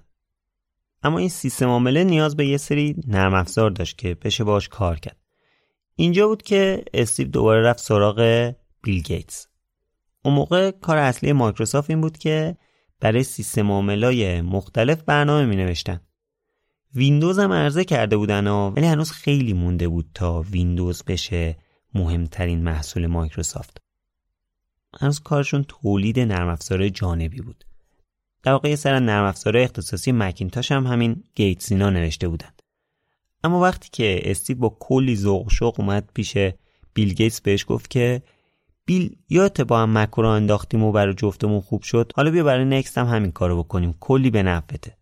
اما این سیستم عامله نیاز به یه سری نرم افزار داشت که بشه باش کار کرد. اینجا بود که استیو دوباره رفت سراغ بیل گیتس. اون موقع کار اصلی مایکروسافت این بود که برای سیستم عاملای مختلف برنامه می‌نوشتن. ویندوز هم عرضه کرده بودن ولی هنوز خیلی مونده بود تا ویندوز بشه مهمترین محصول مایکروسافت. هنوز کارشون تولید نرم افزارهای جانبی بود. در واقع یه سر نرم افزارهای اختصاصی مکینتاش هم همین گیتس اینا نوشته بودن. اما وقتی که استیو با کلی ذوق و شوق اومد پیش بیل گیتس بهش گفت که بیل یادت با هم مکو رو انداختیم و برای جفتمون خوب شد، حالا بیا برای نکست هم همین کارو بکنیم، کلی به نفعته.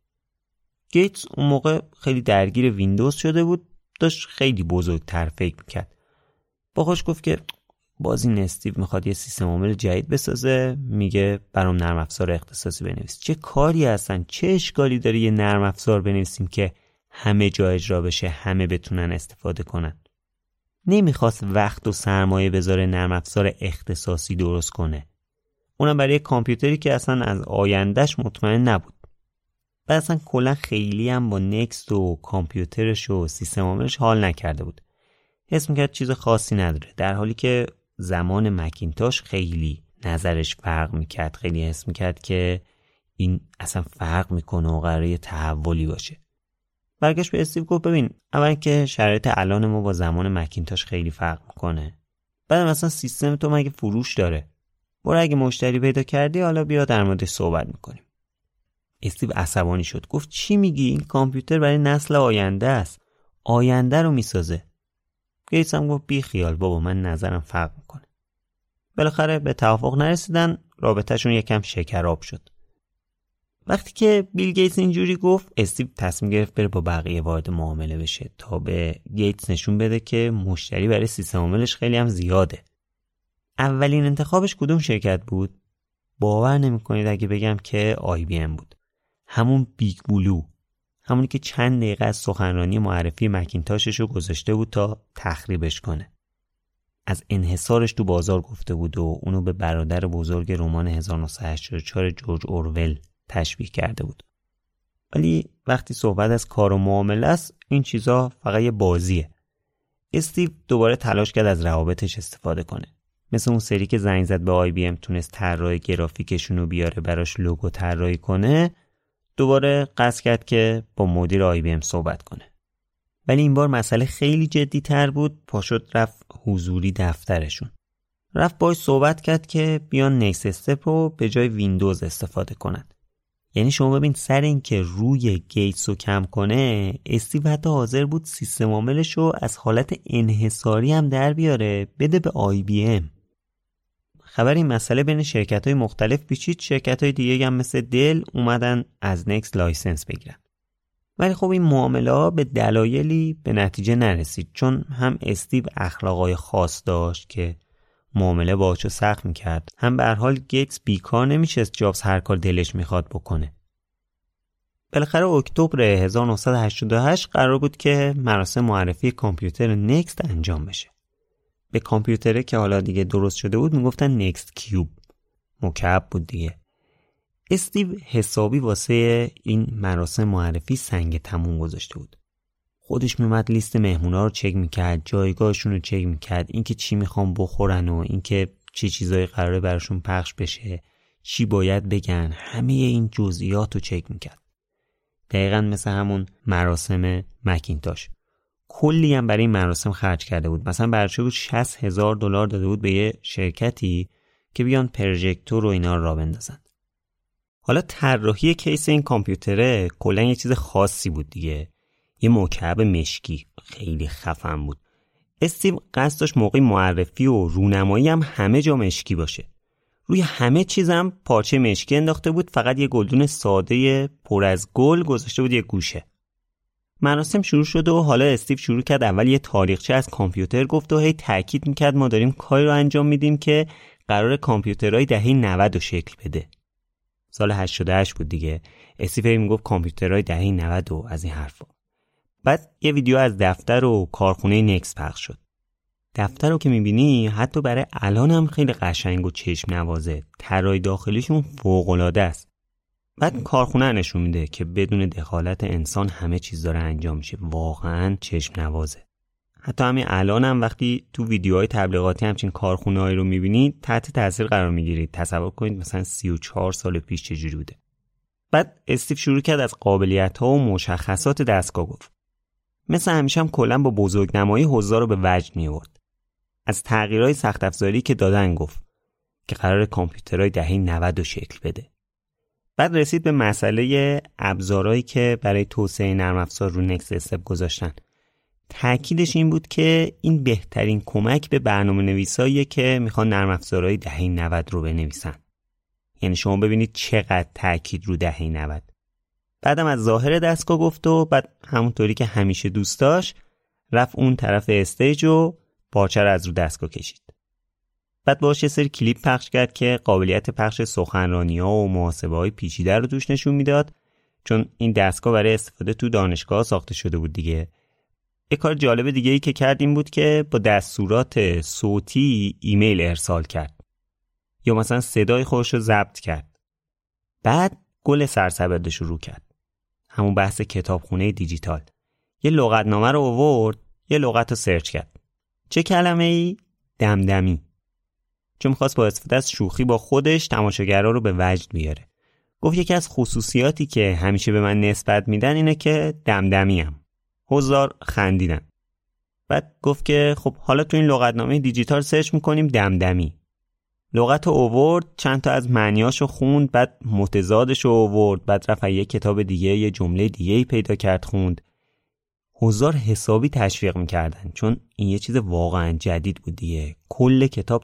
گیتس اون موقع خیلی درگیر ویندوز شده بود، داشت خیلی بزرگتر فکر میکرد. با خودش گفت که باز این استیو میخواد یه سیستم عامل جدید بسازه، میگه برام نرم افزار اختصاصی بنویس. چه کاری هستن، چه اشکالی داره یه نرم افزار بنویسیم که همه جا اجرا بشه، همه بتونن استفاده کنن. نمیخواست وقت و سرمایه بذاره نرم افزار اختصاصی درست کنه، اونم برای کامپیوتری که اصلا از آیندهش مطمئن نبود. بعد اصلا کلا خیلی هم با نکست و کامپیوترش و سیستم عاملش حال نکرده بود، حس میکرد چیز خاصی نداره، در حالی که زمان مکینتاش خیلی نظرش فرق میکرد. خیلی حس میکرد که این اصلا فرق میکنه و قراره تحولی باشه. برگشت به استیو گفت ببین اول که شرایط الان ما با زمان مکینتاش خیلی فرق میکنه، بعد مثلا سیستم تو مگه فروش داره، برو اگه مشتری پیدا کردی حالا بیا در موردش صحبت میکنیم. استیو عصبانی شد، گفت چی میگی، این کامپیوتر برای نسل آینده است، آینده رو میسازه. گیتس هم گفت بی خیال بابا، من نظرم فرق میکنه. بالاخره به توافق نرسیدن، رابطهشون یکم شکراب شد. وقتی که بیل گیتس اینجوری گفت استیو تصمیم گرفت بره با بقیه وارد معامله بشه تا به گیتس نشون بده که مشتری برای سیستم عاملش خیلی هم زیاده. اولین انتخابش کدوم شرکت بود؟ باور نمی‌کنید اگه بگم که IBM بود. همون بیگ بلو، همونی که چند دقیقه از سخنرانی معرفی مکینتاشش رو گذاشته بود تا تخریبش کنه. از انحصارش تو بازار گفته بود و اونو به برادر بزرگ رمان 1984 جورج اورول تشبیه کرده بود. ولی وقتی صحبت از کار و معامله است این چیزا فقط یه بازیه. استیو دوباره تلاش کرد از روابطش استفاده کنه. مثل اون سری که زنگ زد به IBM تونست طراح گرافیکشون رو بیاره براش لوگو طراحی کنه، دوباره قصد کرد که با مدیر IBM صحبت کنه. ولی این بار مسئله خیلی جدی تر بود. پاشد رفت حضوری دفترشون، رفت باهاش صحبت کرد که بیان نکست استپ رو به جای ویندوز استفاده کنند. یعنی شما ببین سر این که روی گیتس رو کم کنه، استیو حتی حاضر بود سیستم عاملش رو از حالت انحصاری هم در بیاره بده به IBM. خبر این مسئله بین شرکت‌های مختلف پیچید، شرکت‌های دیگه هم مثل دل اومدن از نکس لایسنس بگیرن. ولی خب این معامله به دلایلی به نتیجه نرسید، چون هم استیو اخلاقای خاص داشت که معامله باهاش سخت میکرد، هم به هر حال گیتس بیکار نمیشه، جابز هر کار دلش میخواد بکنه. بالاخره اکتبر 1988 قرار بود که مراسم معرفی کامپیوتر نکست انجام بشه. به کامپیوتره که حالا دیگه درست شده بود میگفتن نکست کیوب، مکعب بود دیگه. استیو حسابی واسه این مراسم معرفی سنگ تموم گذاشته بود. خودش میومد لیست مهمونا رو چک میکرد، جایگاهشون رو چک میکرد، اینکه چی میخوان بخورن و اینکه چه چیزایی قراره براشون پخش بشه، چی باید بگن، همه این جزئیات رو چک میکرد. دقیقاً مثل همون مراسم مکینتاش. کلی هم برای این مراسم خرج کرده بود. مثلا برش بود $60,000 داده بود به یه شرکتی که بیان پروژکتور رو اینا را بندازن. حالا طراحی کیس این کامپیوتره کلاً یه چیز خاصی بود دیگه. یه مکعب مشکی خیلی خفن بود. استیو قصد داشت موقع معرفی و رونمایی هم همه جا مشکی باشه. روی همه چیزم پارچه مشکی انداخته بود، فقط یه گلدون ساده پر از گل گذاشته بود یه گوشه. مراسم شروع شد و حالا استیو شروع کرد اول یه تاریخچه از کامپیوتر گفت و هی تاکید میکرد ما داریم کاری رو انجام میدیم که قرار کامپیوترهای دهه 90 رو شکل بده. سال 88 بود دیگه. استیو میگفت کامپیوترهای دهه 90 و از این حرفا. بعد یه ویدیو از دفتر و کارخونه نکس پخش شد. دفتر رو که میبینی حتی برای الان هم خیلی قشنگ و چشم نوازه. طراحی داخلیشون فوق‌العاده است. بعد کارخونه نشون میده که بدون دخالت انسان همه چیز داره انجام میشه. واقعاً چشم نوازه. حتی همین الان هم وقتی تو ویدیوهای تبلیغاتی همچین کارخونه‌ای رو میبینی تحت تاثیر قرار میگیرید. تصور کنید مثلا 34 سال پیش چجوری بوده. بعد استیو شروع کرد از قابلیت‌ها و مشخصات دستگاه گفت. مثل همیشه هم کلاً با بزرگنمایی حوزه رو به وجد می‌آورد. از تغییرهای سخت افزاری که دادن گفت که قرار کامپیوترهای دهه 90 رو شکل بده. بعد رسید به مسئله ابزارهایی که برای توسعه نرم افزار رو نکس استیو گذاشتن. تأکیدش این بود که این بهترین کمک به برنامه‌نویساییه که میخوان نرم افزارهای دهه 90 رو بنویسن. یعنی شما ببینید چقدر تأکید رو دهه 90. بعدم از ظاهر دستگاه گفت و بعد همونطوری که همیشه دوست داشت رفت اون طرف استیج و پارچه رو از رو دستگاه کشید. بعد باهاش یه سری کلیپ پخش کرد که قابلیت پخش سخنرانی‌ها و محاسبه‌های پیچیده رو توش نشون میداد، چون این دستگاه برای استفاده تو دانشگاه ساخته شده بود دیگه. یه کار جالب دیگه‌ای که کرد این بود که با دستورات صوتی ایمیل ارسال کرد یا مثلا صدای خودش رو ضبط کرد. بعد گل سرسبد شروع کرد. همون بحث کتابخونه دیجیتال. یه لغتنامه رو آورد، یه لغت رو سرچ کرد. چه کلمه‌ای؟ دمدمی. چون می‌خواست با استفاده از شوخی با خودش تماشاگرها رو به وجد بیاره. گفت یکی از خصوصیاتی که همیشه به من نسبت میدن اینه که دمدمی‌ام. هزار خندیدن. بعد گفت که خب حالا تو این لغتنامه دیجیتال سرچ می‌کنیم دمدمی. لغت رو آورد، چند تا از معنیاش رو خوند، بعد متضادش رو آورد، بعد رفت یه کتاب دیگه یه جمله دیگه پیدا کرد خوند. حضار حسابی تشویق میکردن چون این یه چیز واقعا جدید بود دیگه. کل کتاب.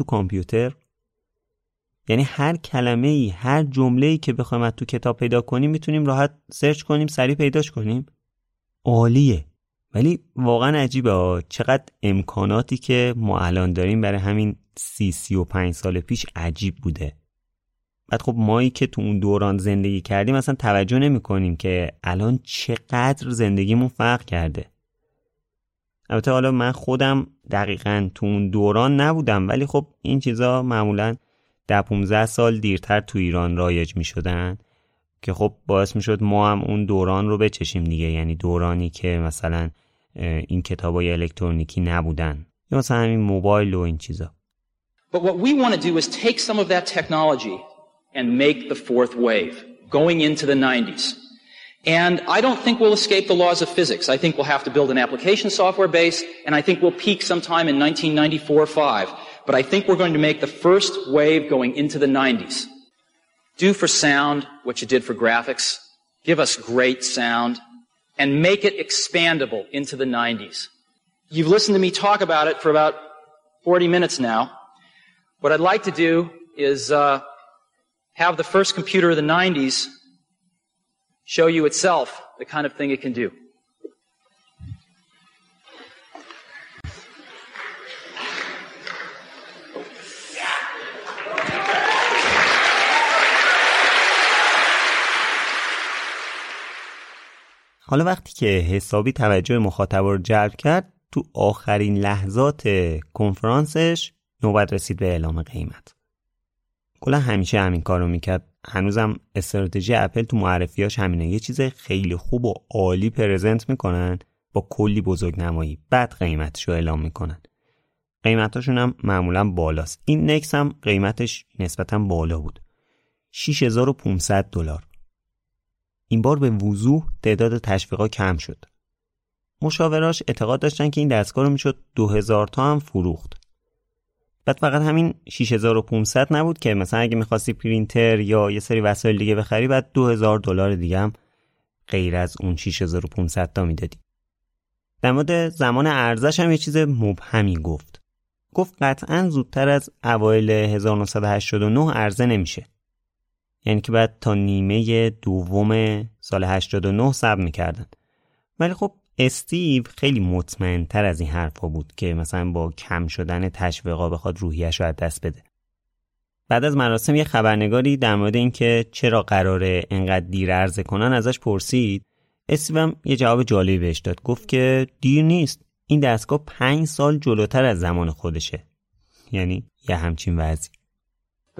تو کامپیوتر؟ یعنی هر کلمه‌ای، هر جمله‌ای که بخوایم از تو کتاب پیدا کنیم میتونیم راحت سرچ کنیم، سریع پیداش کنیم. عالیه. ولی واقعا عجیبه چقدر امکاناتی که ما الان داریم برای همین 35 سال پیش عجیب بوده. بعد خب مایی که تو اون دوران زندگی کردیم اصلا توجه نمی‌کنیم که الان چقدر زندگیمون فرق کرده. البته حالا من خودم دقیقاً تو اون دوران نبودم، ولی خب این چیزا معمولاً 10-15 سال دیرتر تو ایران رایج می‌شدن که خب باعث می‌شد ما هم اون دوران رو بچشیم دیگه، یعنی دورانی که مثلا این کتابای الکترونیکی نبودن یا مثلا همین موبایل و این چیزا. But what we want to do is take some of that technology and make the fourth wave going into the 90s. And I don't think we'll escape the laws of physics. I think we'll have to build an application software base, and I think we'll peak sometime in 1994 or 5. But I think we're going to make the first wave going into the 90s. Do for sound what you did for graphics. Give us great sound and make it expandable into the 90s. You've listened to me talk about it for about 40 minutes now. What I'd like to do is have the first computer of the 90s show you itself the kind of thing it can do. حالا وقتی که حسابی توجه مخاطب رو جلب کرد، تو آخرین لحظات کنفرانسش نوبت رسید به اعلام قیمت. کلا همیشه همین کارو میکرد. هنوزم استراتژی اپل تو معرفیاش همینه، یه چیز خیلی خوب و عالی پرزنت میکنن با کلی بزرگنمایی، بعد قیمتشو اعلام میکنن. قیمتاشون هم معمولا بالاست. این نکس هم قیمتش نسبتاً بالا بود، $6,500. این بار به وضوح تعداد تشویقا کم شد. مشاوراش اعتقاد داشتن که این دستگاه رو میشد 2000 تا هم فروخت. بعد فقط همین 6500 نبود که مثلا اگه میخواستی پرینتر یا یه سری وسایل دیگه بخری بعد $2000 دیگه هم غیر از اون 6500 تا میدادی. در مورد زمان ارزش هم یه چیز مبهمی گفت قطعاً زودتر از اوایل 1989 عرضه نمیشه. یعنی که بعد تا نیمه دوم سال 89 صبر میکردن. ولی خب استیو خیلی مطمئن تر از این حرفا بود که مثلا با کم شدن تشویقا بخواد روحیه‌شو از دست بده. بعد از مراسم یه خبرنگاری در مورد این که چرا قراره انقدر دیر عرضه کنن ازش پرسید. استیو هم یه جواب جالبی بهش داد، گفت که دیر نیست، این دستگاه 5 سال جلوتر از زمان خودشه. یعنی یه همچین وضعی.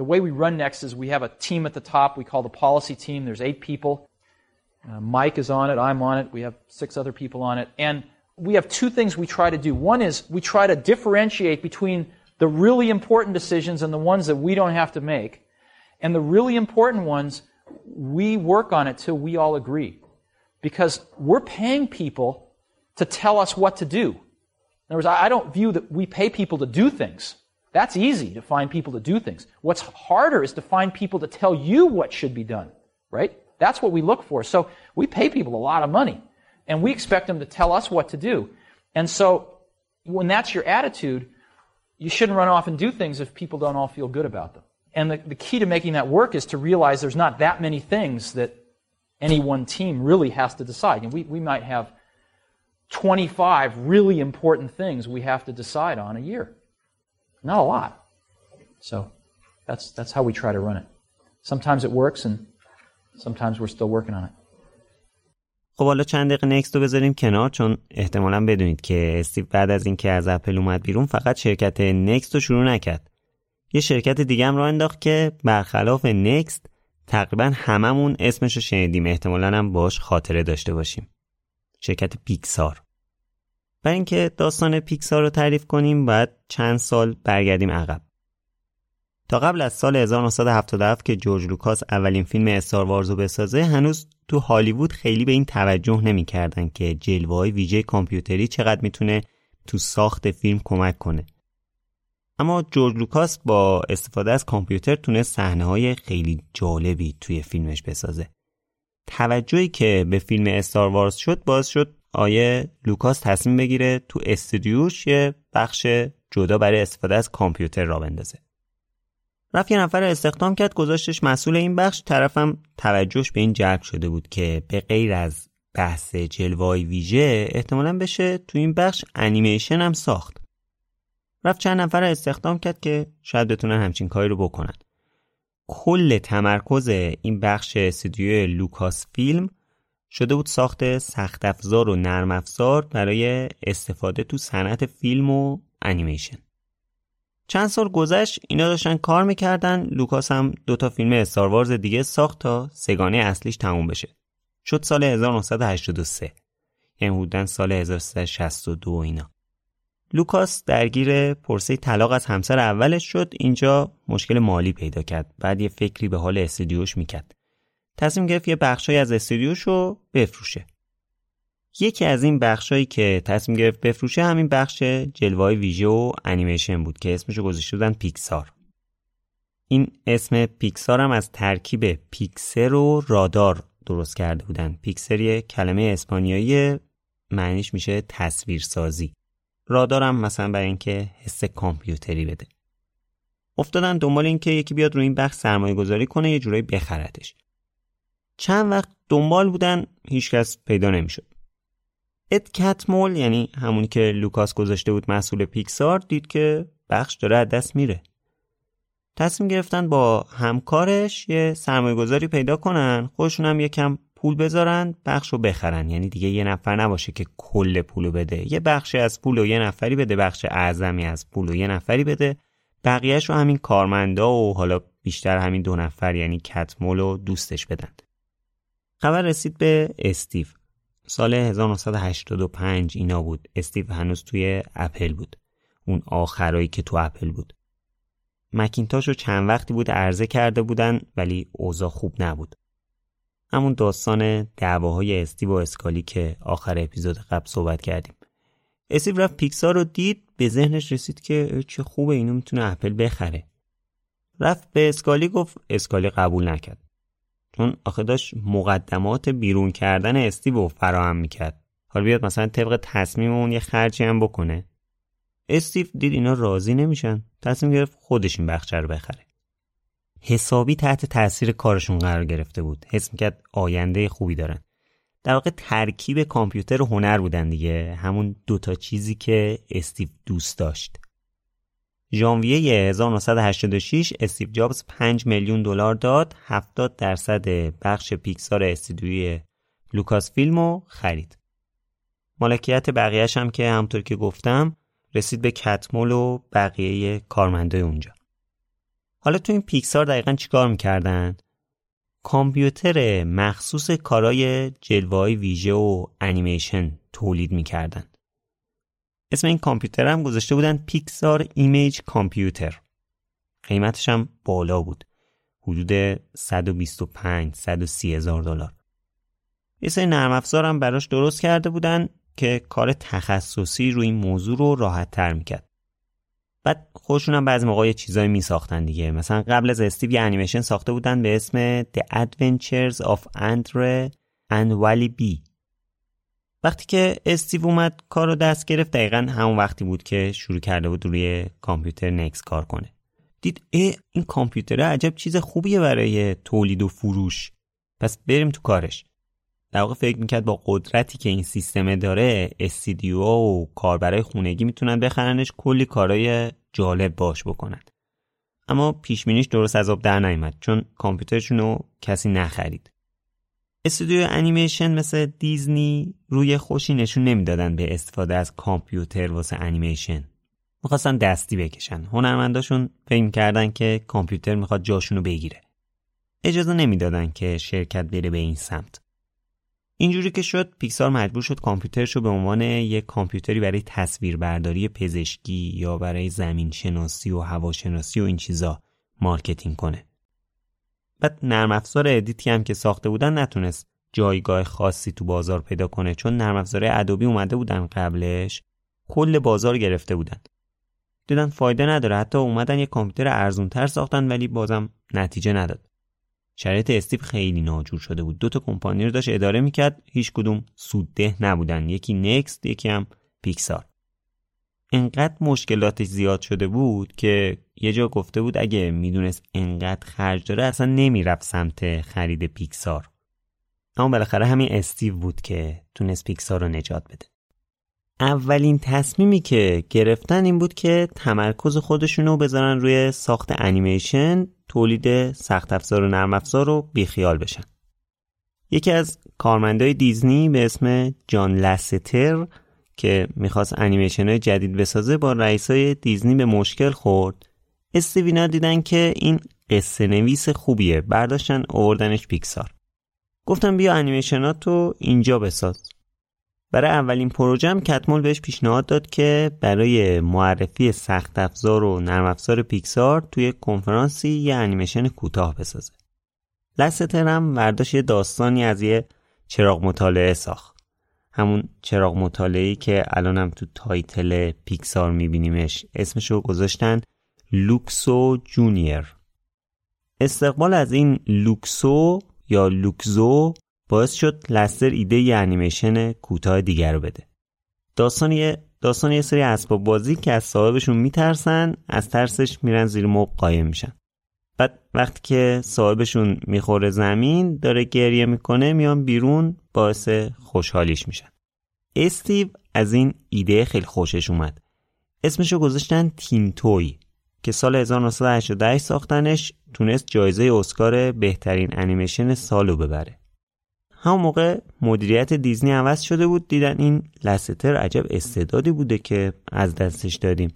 The way we run Next is we have a team at the top we call the policy team. There's 8 people. Mike is on it. I'm on it. We have 6 other people on it. And we have 2 things we try to do. One is we try to differentiate between the really important decisions and the ones that we don't have to make. And the really important ones, we work on it till we all agree. Because we're paying people to tell us what to do. In other words, I don't view that we pay people to do things. That's easy to find people to do things. What's harder is to find people to tell you what should be done, right? That's what we look for. So we pay people a lot of money, and we expect them to tell us what to do. And so when that's your attitude, you shouldn't run off and do things if people don't all feel good about them. And the key to making that work is to realize there's not that many things that any one team really has to decide. And we might have 25 really important things we have to decide on a year. Not a lot. So that's how we try to run it. Sometimes it works and sometimes we're still working on it. خب حالا چند دقیقه نکست رو بذاریم کنار، چون احتمالاً بدونید که استیو بعد از اینکه از اپل اومد بیرون فقط شرکت نکست رو شروع نکرد. یه شرکت دیگه هم راه انداخت که برخلاف نکست تقریباً هممون اسمش رو شنیدیم، احتمالاً هم باش خاطره داشته باشیم. شرکت پیکسار. برای اینکه داستان پیکسار رو تعریف کنیم باید چند سال برگردیم عقب. تا قبل از سال 1977 که جورج لوکاس اولین فیلم استار وارز رو بسازه، هنوز تو هالیوود خیلی به این توجه نمی‌کردن که جلوه‌های ویژه کامپیوتری چقدر میتونه تو ساخت فیلم کمک کنه. اما جورج لوکاس با استفاده از کامپیوتر تونست صحنه‌های خیلی جالبی توی فیلمش بسازه. توجهی که به فیلم استار وارز شد باعث شد آیه لوکاس تصمیم بگیره تو استودیوش یه بخش جدا برای استفاده از کامپیوتر را بندازه. رفت یه نفر استخدام کرد، گذاشتش مسئول این بخش. طرفم توجهش به این جلب شده بود که به غیر از بحث جلوه‌های ویژه احتمالاً بشه تو این بخش انیمیشن هم ساخت. رفت چند نفر استخدام کرد که شاید بتونن همچین کاری رو بکنن. کل تمرکز این بخش استودیو لوکاس فیلم شده بود ساخت سخت افزار و نرم افزار برای استفاده تو صنعت فیلم و انیمیشن. چند سال گذشت، اینا داشتن کار میکردن. لوکاس هم 2 فیلم استاروارز دیگه ساخت تا سگانه اصلیش تموم بشه. شد سال 1983، یعنی حدوداً سال 1362 اینا. لوکاس درگیر پرسه طلاق از همسر اولش شد. اینجا مشکل مالی پیدا کرد. بعد یه فکری به حال استودیوش میکرد. تصمیم گرفت یه بخشای از استودیوش رو بفروشه. یکی از این بخشایی که تصمیم گرفت بفروشه همین بخش جلوه‌های ویژه و انیمیشن بود که اسمش رو گذاشته بودن پیکسار. این اسم پیکسار هم از ترکیب پیکسر و رادار درست کرده بودن. پیکسر یه کلمه اسپانیایی، معنیش میشه تصویرسازی. رادار هم مثلا برای اینکه حس کامپیوتری بده. افتادن دنبال اینکه یکی بیاد روی این بخش سرمایه‌گذاری کنه، یه جورایی بخرتش. چند وقت دنبال بودن، هیچکس پیدا نمیشد. اد کتمول، یعنی همونی که لوکاس گذاشته بود مسئول پیکسار، دید که بخش داره از دست میره. تصمیم گرفتن با همکارش یه سرمایه‌گذاری پیدا کنن، خودشون هم یکم پول بذارن، بخشو بخرن. یعنی دیگه یه نفر نباشه که کل پولو بده، یه بخشی از پولو یه نفری بده، بخش اعظمی از پولو یه نفری بده، بقیه‌شو همین کارمندا و حالا بیشتر همین 2 یعنی کتمول و دوستش بدن. خبر رسید به استیو. سال 1985 اینا بود. استیو هنوز توی اپل بود، اون آخرایی که تو اپل بود. مکینتاشو چند وقتی بود عرضه کرده بودن، ولی اوضاع خوب نبود. همون داستان دعواهای استیو و اسکالی که آخر اپیزود قبل صحبت کردیم. استیو رفت پیکسار رو دید، به ذهنش رسید که چه خوبه اینو میتونه اپل بخره. رفت به اسکالی گفت، اسکالی قبول نکرد، چون آخه داشت مقدمات بیرون کردن استیو فراهم میکرد. حالا بیاد مثلا طبق تصمیم اون یه خرجی هم بکنه. استیو دید اینا راضی نمیشن، تصمیم گرفت خودش این بخش رو بخره. حسابی تحت تاثیر کارشون قرار گرفته بود، حس میکرد آینده خوبی دارن. در واقع ترکیب کامپیوتر و هنر بودن دیگه، همون 2 چیزی که استیو دوست داشت. ژانویه 1986 استیو جابز $5 میلیون داد، 70% بخش پیکسار استودیوی لوکاس فیلمو خرید. مالکیت بقیه‌اش هم که همونطور که گفتم رسید به کتمول و بقیه کارمندای اونجا. حالا تو این پیکسار دقیقاً چیکار می‌کردن؟ کامپیوتر مخصوص کارهای جلوه‌های ویژه و انیمیشن تولید می‌کردن. اسم این کامپیوتر هم گذاشته بودن پیکسار ایمیج کامپیوتر. قیمتش هم بالا بود، حدود $125,000-130,000. یه سری نرم افزار هم براش درست کرده بودن که کار تخصصی روی این موضوع رو راحت تر میکرد. بعد خودشون هم بعضی موقع چیزایی میساختن دیگه. مثلا قبل از استیو یه انیمیشن ساخته بودن به اسم The Adventures of Andre and Wally B. وقتی که استیو اومد کار رو دست گرفت، دقیقاً همون وقتی بود که شروع کرده بود روی کامپیوتر نکس کار کنه. دید این کامپیوتره عجب چیز خوبیه برای تولید و فروش، پس بریم تو کارش. در واقع فکر میکرد با قدرتی که این سیستم داره، استودیوها و کاربرای خونگی میتونن بخرنش، کلی کارهای جالب باش بکنن. اما پیشبینیش درست از آب در نیامد، چون کامپیوترشون رو کسی نخرید. استودیو انیمیشن مثل دیزنی روی خوشی نشون نمیدادن به استفاده از کامپیوتر واسه انیمیشن. میخواستن دستی بکشن. هنرمنداشون فکر می‌کردن که کامپیوتر میخواد جاشونو بگیره. اجازه نمیدادن که شرکت بره به این سمت. اینجوری که شد، پیکسار مجبور شد کامپیوترشو به عنوان یک کامپیوتری برای تصویربرداری پزشکی یا برای زمینشناسی و هواشناسی و این چیزا مارکتینگ کنه. بعد نرم افزار ادیتی هم که ساخته بودن نتونست جایگاه خاصی تو بازار پیدا کنه، چون نرم افزار ادوبی اومده بودن قبلش، کل بازار گرفته بودن. دیدن فایده نداره، حتی اومدن یه کامپیوتر ارزونتر ساختن، ولی بازم نتیجه نداد. شرایط استیو خیلی ناجور شده بود. 2 کمپانی رو داشت اداره میکرد، هیچ کدوم سودده نبودن، یکی نکست، یکی هم پیکسار. انقدر مشکلاتش زیاد شده بود که یه جا گفته بود اگه میدونست انقدر خرج داره اصلا نمیرفت سمت خرید پیکسار. اما بالاخره همین استیو بود که تونست پیکسار رو نجات بده. اولین تصمیمی که گرفتن این بود که تمرکز خودشونو بذارن روی ساخت انیمیشن، تولید سخت افزار و نرم افزار رو بیخیال بشن. یکی از کارمندای دیزنی به اسم جان لستر که میخواست انیمیشن‌های جدید بسازه با رئیسای دیزنی به مشکل خورد. استیوینا دیدن که این قصه نویس خوبیه، برداشتن آوردنش پیکسار. گفتن بیا انیمیشناتو اینجا بساز. برای اولین پروژه کتمول بهش پیشنهاد داد که برای معرفی سخت افزار و نرم افزار پیکسار توی کنفرانسی یه انیمیشن کوتاه بسازه. لستر هم برداشت یه داستانی از یه چراغ مطالعه ساخت. همون چراغ مطالعه‌ای که الانم تو تایتل پیکسار میبینیمش. اسمشو گذاشتن لوکسو جونیور. استقبال از این لوکسو یا لوکزو باعث شد لستر ایده یه انیمیشن کوتاه دیگر رو بده. داستان یه سری اسباب بازی که از صاحبشون میترسن، از ترسش میرن زیر مبل قایم میشن. بعد وقتی که صاحبشون میخوره زمین داره گریه میکنه، میان بیرون، باعث خوشحالیش میشن. استیو از این ایده خیلی خوشش اومد. اسمشو گذاشتن تین توی که سال 1988 ساختنش تونست جایزه اسکار بهترین انیمیشن سالو ببره. همون موقع مدیریت دیزنی عوض شده بود، دیدن این لستر عجب استعدادی بوده که از دستش دادیم.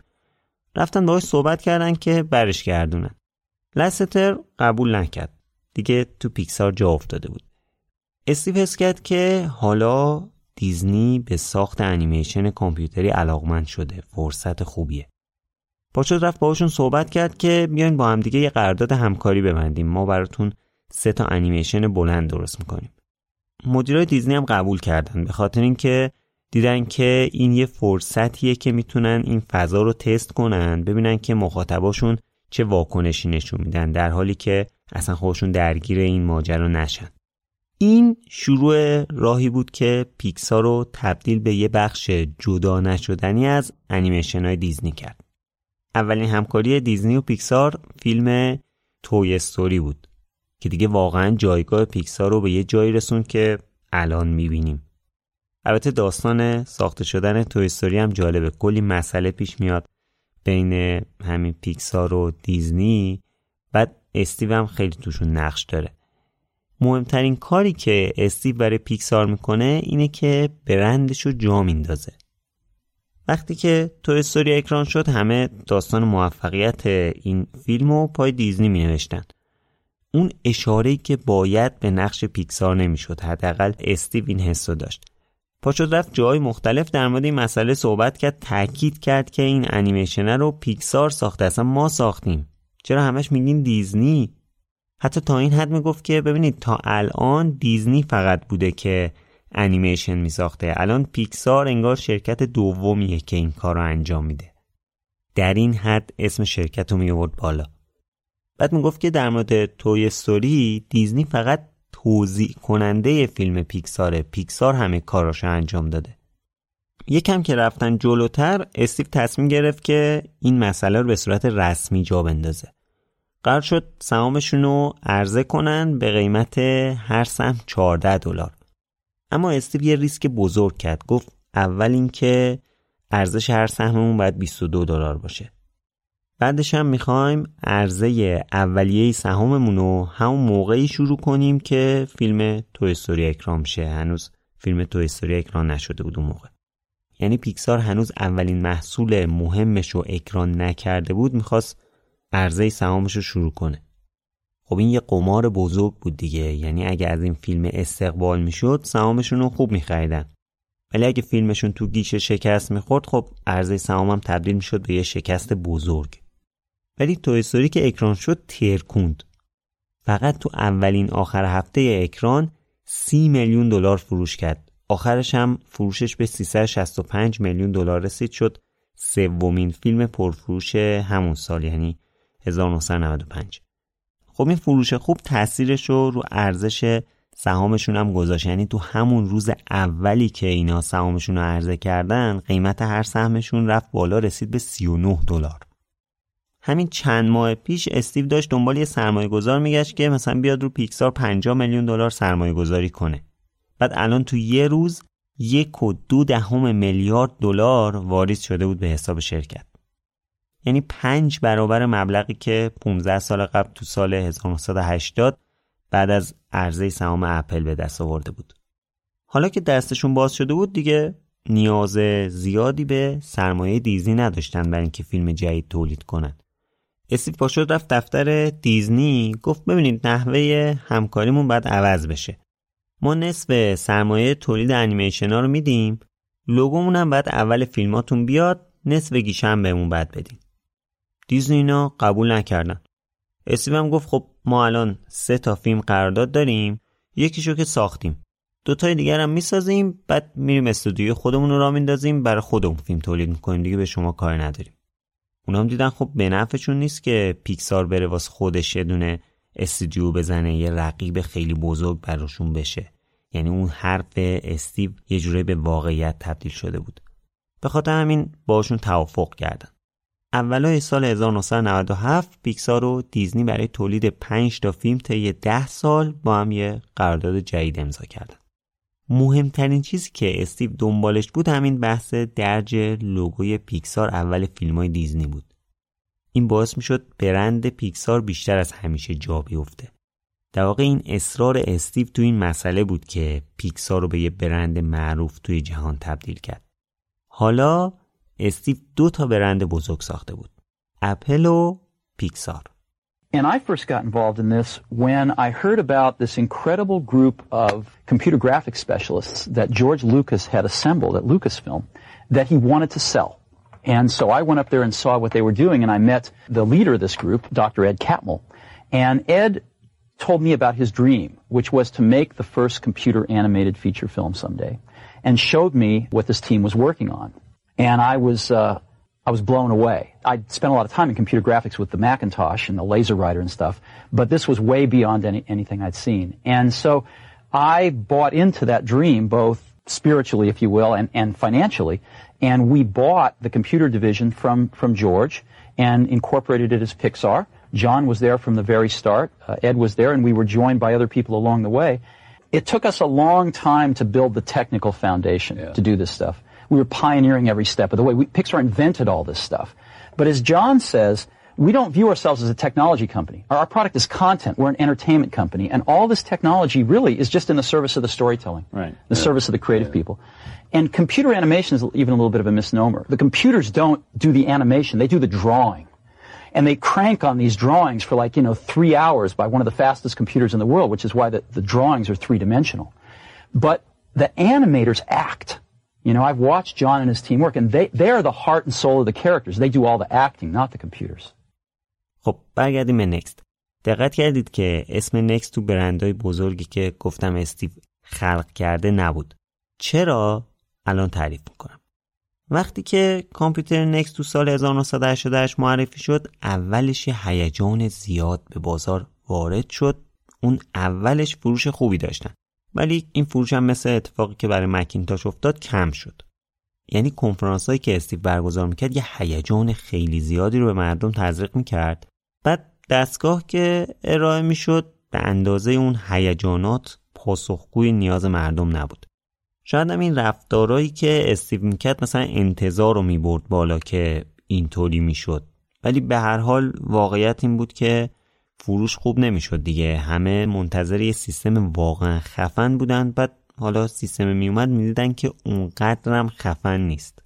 رفتن باهاش صحبت کردن که برش گردونن. لستر قبول نکرد. دیگه تو پیکسار جا افتاده بود. استیو حس کرد که حالا دیزنی به ساخت انیمیشن کامپیوتری علاقمند شده، فرصت خوبیه. پاشد رفت باهاشون صحبت کرد که بیاین با هم دیگه یه قرارداد همکاری ببندیم، ما براتون 3 تا انیمیشن بلند درست می‌کنیم. مدیرای دیزنی هم قبول کردن به خاطر اینکه دیدن که این یه فرصتیه که میتونن این فضا رو تست کنن، ببینن که مخاطباشون چه واکنشی نشون میدن در حالی که اصلا خودشون درگیر این ماجرا نشن. این شروع راهی بود که پیکسار رو تبدیل به یه بخش جدا نشدنی از انیمیشن‌های دیزنی کرد. اولین همکاری دیزنی و پیکسار فیلم توی استوری بود که دیگه واقعا جایگاه پیکسار رو به یه جایی رسوند که الان میبینیم. البته داستان ساخته شدن توی استوری هم جالبه. کلی مسئله پیش میاد بین همین پیکسار و دیزنی. بعد استیو هم خیلی توشون نقش داره. مهمترین کاری که استیو برای پیکسار میکنه اینه که برندشو جا میندازه. وقتی که توی استوری اکران شد همه داستان موفقیت این فیلمو پای دیزنی مینوشتن. اون اشاره‌ای که باید به نقش پیکسار نمیشد، حداقل استیو این حسو داشت. پاشد رفت جای مختلف در مورد این مسئله صحبت کرد، تاکید کرد که این انیمیشن رو پیکسار ساخته، اصلا ما ساختیم. چرا همش میگین دیزنی؟ حتی تا این حد میگفت که ببینید تا الان دیزنی فقط بوده که انیمیشن میساخته، الان پیکسار انگار شرکت دومیه که این کار رو انجام میده. در این حد اسم شرکت رو میورد بالا. بعد میگفت که در مورد توی استوری دیزنی فقط توزیع کننده فیلم پیکساره، پیکسار همه کاراشو انجام داده. یکم که رفتن جلوتر استیو تصمیم گرفت که این مسئله رو به صورت رسمی جا بندازه. قرار شد سهامشون رو عرضه کنن به قیمت هر سهم $14. اما استیو یه ریسک بزرگ کرد. گفت اول این که ارزش هر سهممون باید $22 باشه. بعدش هم میخوایم عرضه اولیه سهاممون رو همون موقعی شروع کنیم که فیلم توی استوری اکران شه. هنوز فیلم توی استوری اکران نشده بود اون موقع. یعنی پیکسار هنوز اولین محصول مهمش رو اکران نکرده بود، میخواست عرضه سهامش رو شروع کنه. خب این یه قمار بزرگ بود دیگه. یعنی اگه از این فیلم استقبال میشد سهامشون رو خوب میخریدن، ولی اگه فیلمشون تو گیشه شکست میخورد خب عرضه سهامم تبدیل میشد به یه شکست بزرگ. ولی توی استوری که اکران شد ترکوند. فقط تو اولین آخر هفته اکران $30 میلیون فروش کرد. آخرش هم فروشش به $365 میلیون رسید، شد 3مین فیلم پرفروش همون سال یعنی 1995. خب این فروش خوب تأثیرش رو ارزش سهامشون هم گذاشت. یعنی تو همون روز اولی که اینا سهامشون رو عرضه کردن قیمت هر سهمشون رفت بالا، رسید به $39. همین چند ماه پیش استیو داشت دنبال یه سرمایه گذار میگشت که مثلا بیاد رو پیکسار $50 میلیون سرمایه گذاری کنه. بعد الان تو یه روز 1.2 میلیارد دلار واریز شده بود به حساب شرکت. یعنی 5 برابر مبلغی که 15 سال قبل تو سال 1980 بعد از عرضه سهام اپل به دست آورده بود. حالا که دستشون باز شده بود دیگه نیاز زیادی به سرمایه دیزنی نداشتن برای اینکه فیلم جدید تولید کنن. استیو پاشد رفت دفتر دیزنی، گفت ببینید نحوه همکاریمون باید عوض بشه. ما نصف سرمایه تولید انیمیشن‌ها رو میدیم، لوگومون هم باید اول فیلماتون بیاد، نصف گیشم بهمون باید بدین. دیزنی اینا قبول نکردن. استیو هم گفت خب ما الان 3 تا فیلم قرارداد داریم، یکیشو که ساختیم، 2 تای دیگر هم میسازیم، بعد میریم استودیو خودمون رو راه میندازیم، برای خودمون فیلم تولید میکنیم، دیگه به شما کار نداریم. اونا هم دیدن خب به نفعشون نیست که پیکسار بره واسه خودش یه دونه استودیو بزنه، یه رقیب خیلی بزرگ براشون بشه. یعنی اون حرف استیو یه جوری به واقعیت تبدیل شده بود. به خاطر همین باشون توافق کردن. اولای سال 1997 پیکسار و دیزنی برای تولید 5 تا فیلم طی 10 سال با هم یه قرارداد جدید امضا کردن. مهمترین چیزی که استیو دنبالش بود همین بحث درج لوگوی پیکسار اول فیلم‌های دیزنی بود. این باعث میشد برند پیکسار بیشتر از همیشه جا بیفته. در واقع این اصرار استیو تو این مسئله بود که پیکسار رو به یه برند معروف توی جهان تبدیل کرد. حالا استیو 2 تا برند بزرگ ساخته بود، اپل و پیکسار. And I first got involved in this when I heard about this incredible group of computer graphics specialists that George Lucas had assembled at Lucasfilm that he wanted to sell. And so I went up there and saw what they were doing, and I met the leader of this group, Dr. Ed Catmull. And Ed told me about his dream, which was to make the first computer animated feature film someday, and showed me what this team was working on. And I was blown away. I'd spent a lot of time in computer graphics with the Macintosh and the Laser Writer and stuff, but this was way beyond anything I'd seen. And so I bought into that dream, both spiritually, if you will, and financially. And we bought the computer division from George and incorporated it as Pixar. John was there from the very start. Ed was there, and we were joined by other people along the way. It took us a long time to build the technical foundation to do this stuff. We were pioneering every step of the way. Pixar invented all this stuff. But as John says, we don't view ourselves as a technology company. Our product is content. We're an entertainment company. And all this technology really is just in the service of the storytelling, right. The service of the creative people. And computer animation is even a little bit of a misnomer. The computers don't do the animation. They do the drawing. And they crank on these drawings for 3 hours by one of the fastest computers in the world, which is why the drawings are three-dimensional. But the animators act. I've watched John and his team work, and they are the heart and soul of the characters. They do all the acting, not the computers. خب برگردیم به نکست. دقت کردید که اسم نکست تو برندهای بزرگی که گفتم استیو خلق کرده نبود. چرا؟ الان تعریف میکنم. وقتی که کامپیوتر نکست تو سال 1988 معرفی شد، اولش هیجان زیاد به بازار وارد شد. اون اولش فروش خوبی داشتن. ولی این فروش هم مثل اتفاقی که برای مکینتاش افتاد کم شد. یعنی کنفرانس هایی که استیو برگزار میکرد یه هیجان خیلی زیادی رو به مردم تزریق میکرد. بعد دستگاه که ارائه میشد به اندازه اون هیجانات پاسخگوی نیاز مردم نبود. شاید هم این رفتارهایی که استیو میکرد مثلا انتظار رو میبرد بالا که اینطوری میشد. ولی به هر حال واقعیت این بود که فروش خوب نمیشد دیگه. همه منتظر یه سیستم واقعا خفن بودن، بعد حالا سیستم میومد میدیدن که اونقدرم خفن نیست.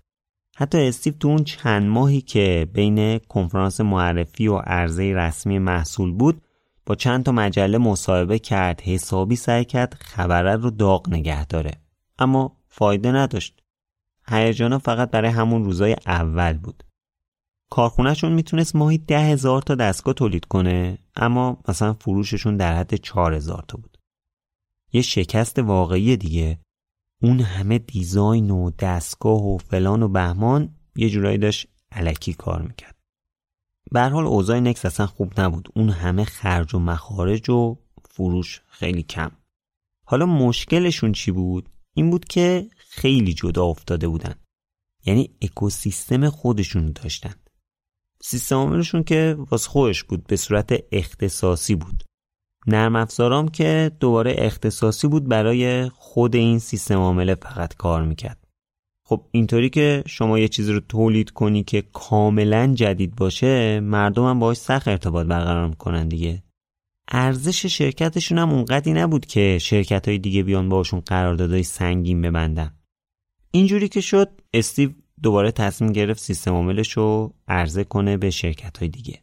حتی استیو تو اون چند ماهی که بین کنفرانس معرفی و عرضه رسمی محصول بود با چند تا مجله مصاحبه کرد، حسابی سعی کرد خبره رو داغ نگه داره، اما فایده نداشت. هیجانا فقط برای همون روزای اول بود. کارخونهشون میتونست ماهی 10,000 تا دستگاه تولید کنه، اما مثلا فروششون در حد 4,000 تا بود. یه شکست واقعی دیگه. اون همه دیزاین و دستگاه و فلان و بهمان یه جورایی داشت الکی کار میکرد. به هر حال اوضاع نکست اصلا خوب نبود. اون همه خرج و مخارج و فروش خیلی کم. حالا مشکلشون چی بود؟ این بود که خیلی جدا افتاده بودن، یعنی اکوسیستم خودشون داشتن. سیستم عاملشون که واسه خودش بود، به صورت اختصاصی بود. نرم افزارام که دوباره اختصاصی بود، برای خود این سیستم عامل فقط کار میکرد. خب اینطوری که شما یه چیز رو تولید کنی که کاملا جدید باشه، مردم هم باهاش سخت ارتباط برقرار میکنن دیگه. ارزش شرکتشون هم اونقدی نبود که شرکت‌های دیگه بیان باهاشون قراردادهای سنگین ببندن. اینجوری که شد، استیو دوباره تصمیم گرفت سیستم عاملش رو عرضه کنه به شرکت‌های دیگه.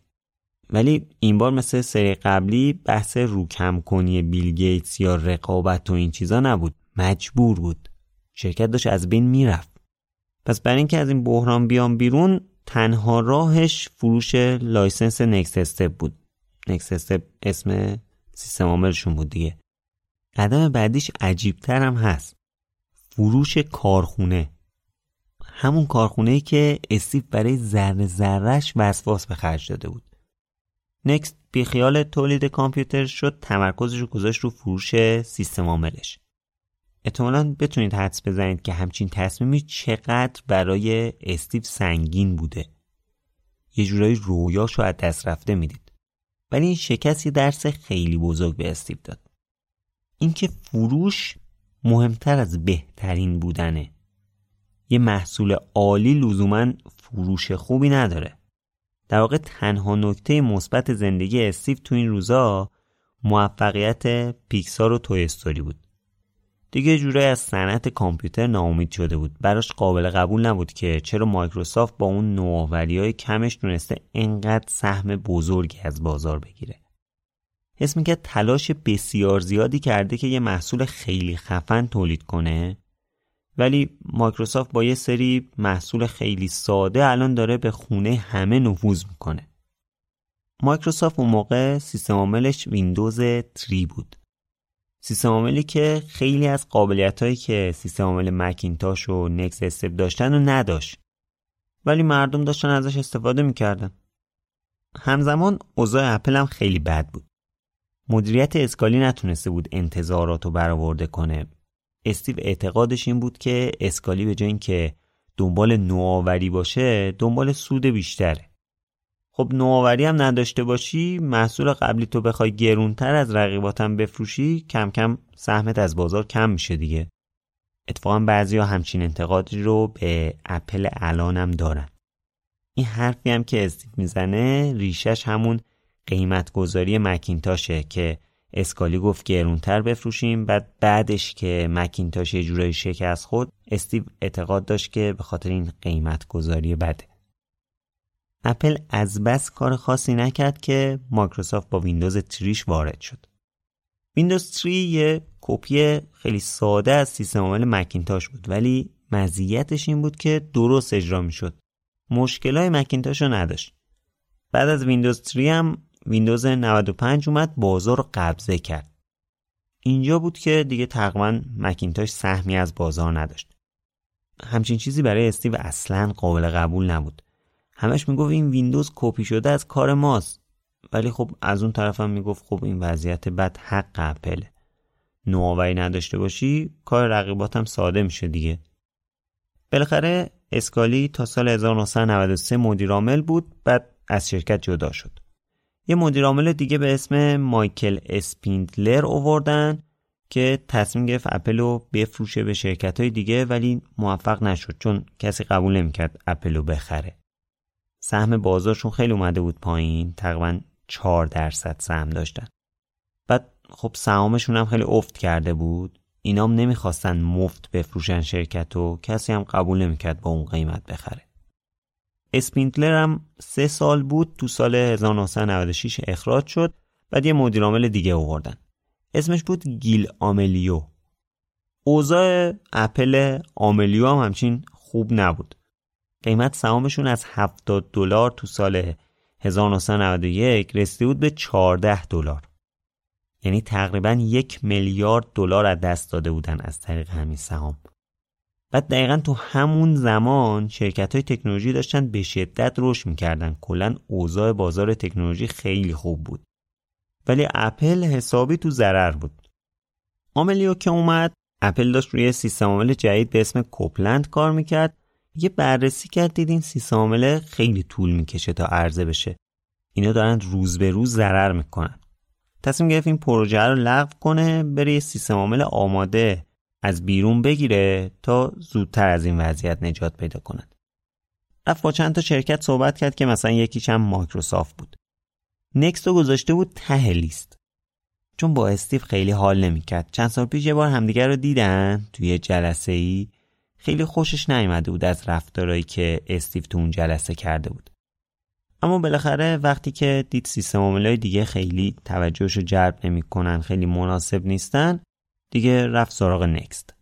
ولی این بار مثل سری قبلی بحث روکم کنی بیل گیتس یا رقابت و این چیزا نبود، مجبور بود. شرکت داشت از بین میرفت. پس برای اینکه از این بحران بیام بیرون، تنها راهش فروش لایسنس نکست استپ بود. نکست استپ اسم سیستم عاملشون بود دیگه. قدم بعدیش عجیب‌تر هم هست. فروش کارخونه. همون کارخونه‌ای که استیو برای ذره ذره‌اش وسواس به خرج داده بود. نکست بی خیال تولید کامپیوتر شد، تمرکزش رو گذاشت رو فروش سیستم عاملش. احتمالاً بتونید حدس بزنید که همچین تصمیمی چقدر برای استیو سنگین بوده. یه جورایی رویاشو از دست رفته میدید. ولی این شکست یه درس خیلی بزرگ به استیو داد. اینکه فروش مهمتر از بهترین بودنه. یه محصول عالی لزوماً فروش خوبی نداره. در واقع تنها نکته مثبت زندگی استیو تو این روزا موفقیت پیکسار و توی استوری بود. دیگه جورایی از صنعت کامپیوتر ناامید شده بود. براش قابل قبول نبود که چرا مایکروسافت با اون نوآوری‌های کمش تونسته انقدر سهم بزرگی از بازار بگیره. حس می‌کرد تلاش بسیار زیادی کرده که یه محصول خیلی خفن تولید کنه، ولی مایکروسافت با یه سری محصول خیلی ساده الان داره به خونه همه نفوذ میکنه. مایکروسافت اون موقع سیستم عاملش ویندوز 3 بود. سیستم عاملی که خیلی از قابلیت‌هایی که سیستم عامل مکینتاش و نکست استپ داشتن رو نداشت، ولی مردم داشتن ازش استفاده میکردن. همزمان اوضاع اپل هم خیلی بد بود. مدیریت اسکالی نتونسته بود انتظارات رو برآورده کنه. استیو اعتقادش این بود که اسکالی به جای اینکه دنبال نوآوری باشه، دنبال سود بیشتره. خب نوآوری هم نداشته باشی، محصول قبلی تو بخوای گرونتر از رقیباتم بفروشی، کم کم سهمت از بازار کم میشه دیگه. اتفاقا بعضیا همچین انتقادی رو به اپل الان هم دارن. این حرفی هم که استیو میزنه ریشش همون قیمت گذاری مکینتاشه که اسکالی گفت گرونتر بفروشیم، بعدش که مکینتاش یه جورایی شکست خود، استیو اعتقاد داشت که به خاطر این قیمت گذاری بده. اپل از بس کار خاصی نکرد که مایکروسافت با ویندوز 3 وارد شد. ویندوز 3 یه کپی خیلی ساده از سیستم عامل مکینتاش بود، ولی مزیتش این بود که درست اجرا میشد. مشکلای مکینتاش رو نداشت. بعد از ویندوز 3 هم ویندوز 95 اومد، بازار رو قبضه کرد. اینجا بود که دیگه تقریبا مکینتاش سهمی از بازار نداشت. همچین چیزی برای استیو اصلاً قابل قبول نبود. همش میگفت این ویندوز کپی شده از کار ماست، ولی خب از اون طرف هم میگفت خب این وضعیت بد حق اپله. نوآوری نداشته باشی، کار رقیباتم ساده میشه دیگه. بالاخره اسکالی تا سال 1993 مدیر عامل بود، بعد از شرکت جدا شد. یه مدیر عامل دیگه به اسم مایکل اسپیندلر آوردن که تصمیم گرفت اپل رو بفروشه به شرکت‌های دیگه، ولی موفق نشد چون کسی قبول نمی‌کرد اپل رو بخره. سهم بازارشون خیلی اومده بود پایین، تقریباً 4% سهم داشتن. بعد خب سهامشون هم خیلی افت کرده بود. اینام نمی‌خواستن مفت بفروشن شرکت رو، کسی هم قبول نمی‌کرد با اون قیمت بخره. اسپیندلر هم 3 سال بود، تو سال 1996 اخراج شد. بعد یه مدیر عامل دیگه آوردن، اسمش بود گیل آملیو. اوضاع اپل آملیو هم همچین خوب نبود. قیمت سهامشون از $70 تو سال 1991 رسیده بود به $14، یعنی تقریباً $1 میلیارد از دست داده بودن از طریق همین سهام. بعد دقیقاً تو همون زمان شرکت‌های تکنولوژی داشتن به شدت رشد می‌کردن. کلاً اوضاع بازار تکنولوژی خیلی خوب بود، ولی اپل حسابی تو ضرر بود. آملیو که اومد، اپل داشت روی سیستم عامل جدید به اسم کوپلند کار میکرد. یه بررسی کرد، دید این سیستم عامل خیلی طول میکشه تا عرضه بشه. اینا دارن روز به روز ضرر میکنن. تصمیم گرفت این پروژه رو لغو کنه، بره یه سیستم عامل آماده از بیرون بگیره تا زودتر از این وضعیت نجات پیدا کنند. رفت با چند تا شرکت صحبت کرد که مثلا یکیش هم مایکروسافت بود. نکست رو گذاشته بود ته لیست. چون با استیو خیلی حال نمی‌کرد. چند سال پیش یه بار همدیگر رو دیدن توی یه جلسه‌ای، خیلی خوشش نیامده بود از رفتارهایی که استیو تو اون جلسه کرده بود. اما بالاخره وقتی که دید سیستم عاملای دیگه خیلی توجهش رو جلب نمی‌کنن، خیلی مناسب نیستن، دیگه رفت سراغ نکست.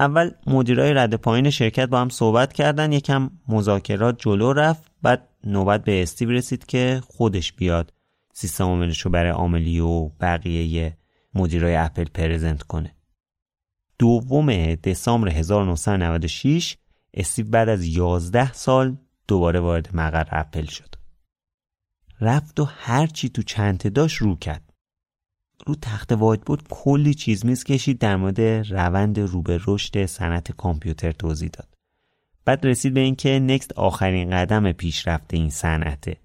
اول مدیرای رد پایین شرکت با هم صحبت کردن، یکم مذاکرات جلو رفت، بعد نوبت به استیو رسید که خودش بیاد سیستم عاملش رو برای عاملی و بقیه مدیرای اپل پرزنت کنه. 2 دسامبر 1996 استیو بعد از 11 سال دوباره وارد مقر اپل شد. رفت و هر چی تو چنته داشت رو کرد. رو تخت وایت بورد کلی چیز میز کشید، در مورد روند رو به رشد صنعت کامپیوتر توضیح داد. بعد رسید به این که نکست آخرین قدم پیشرفت این صنعته.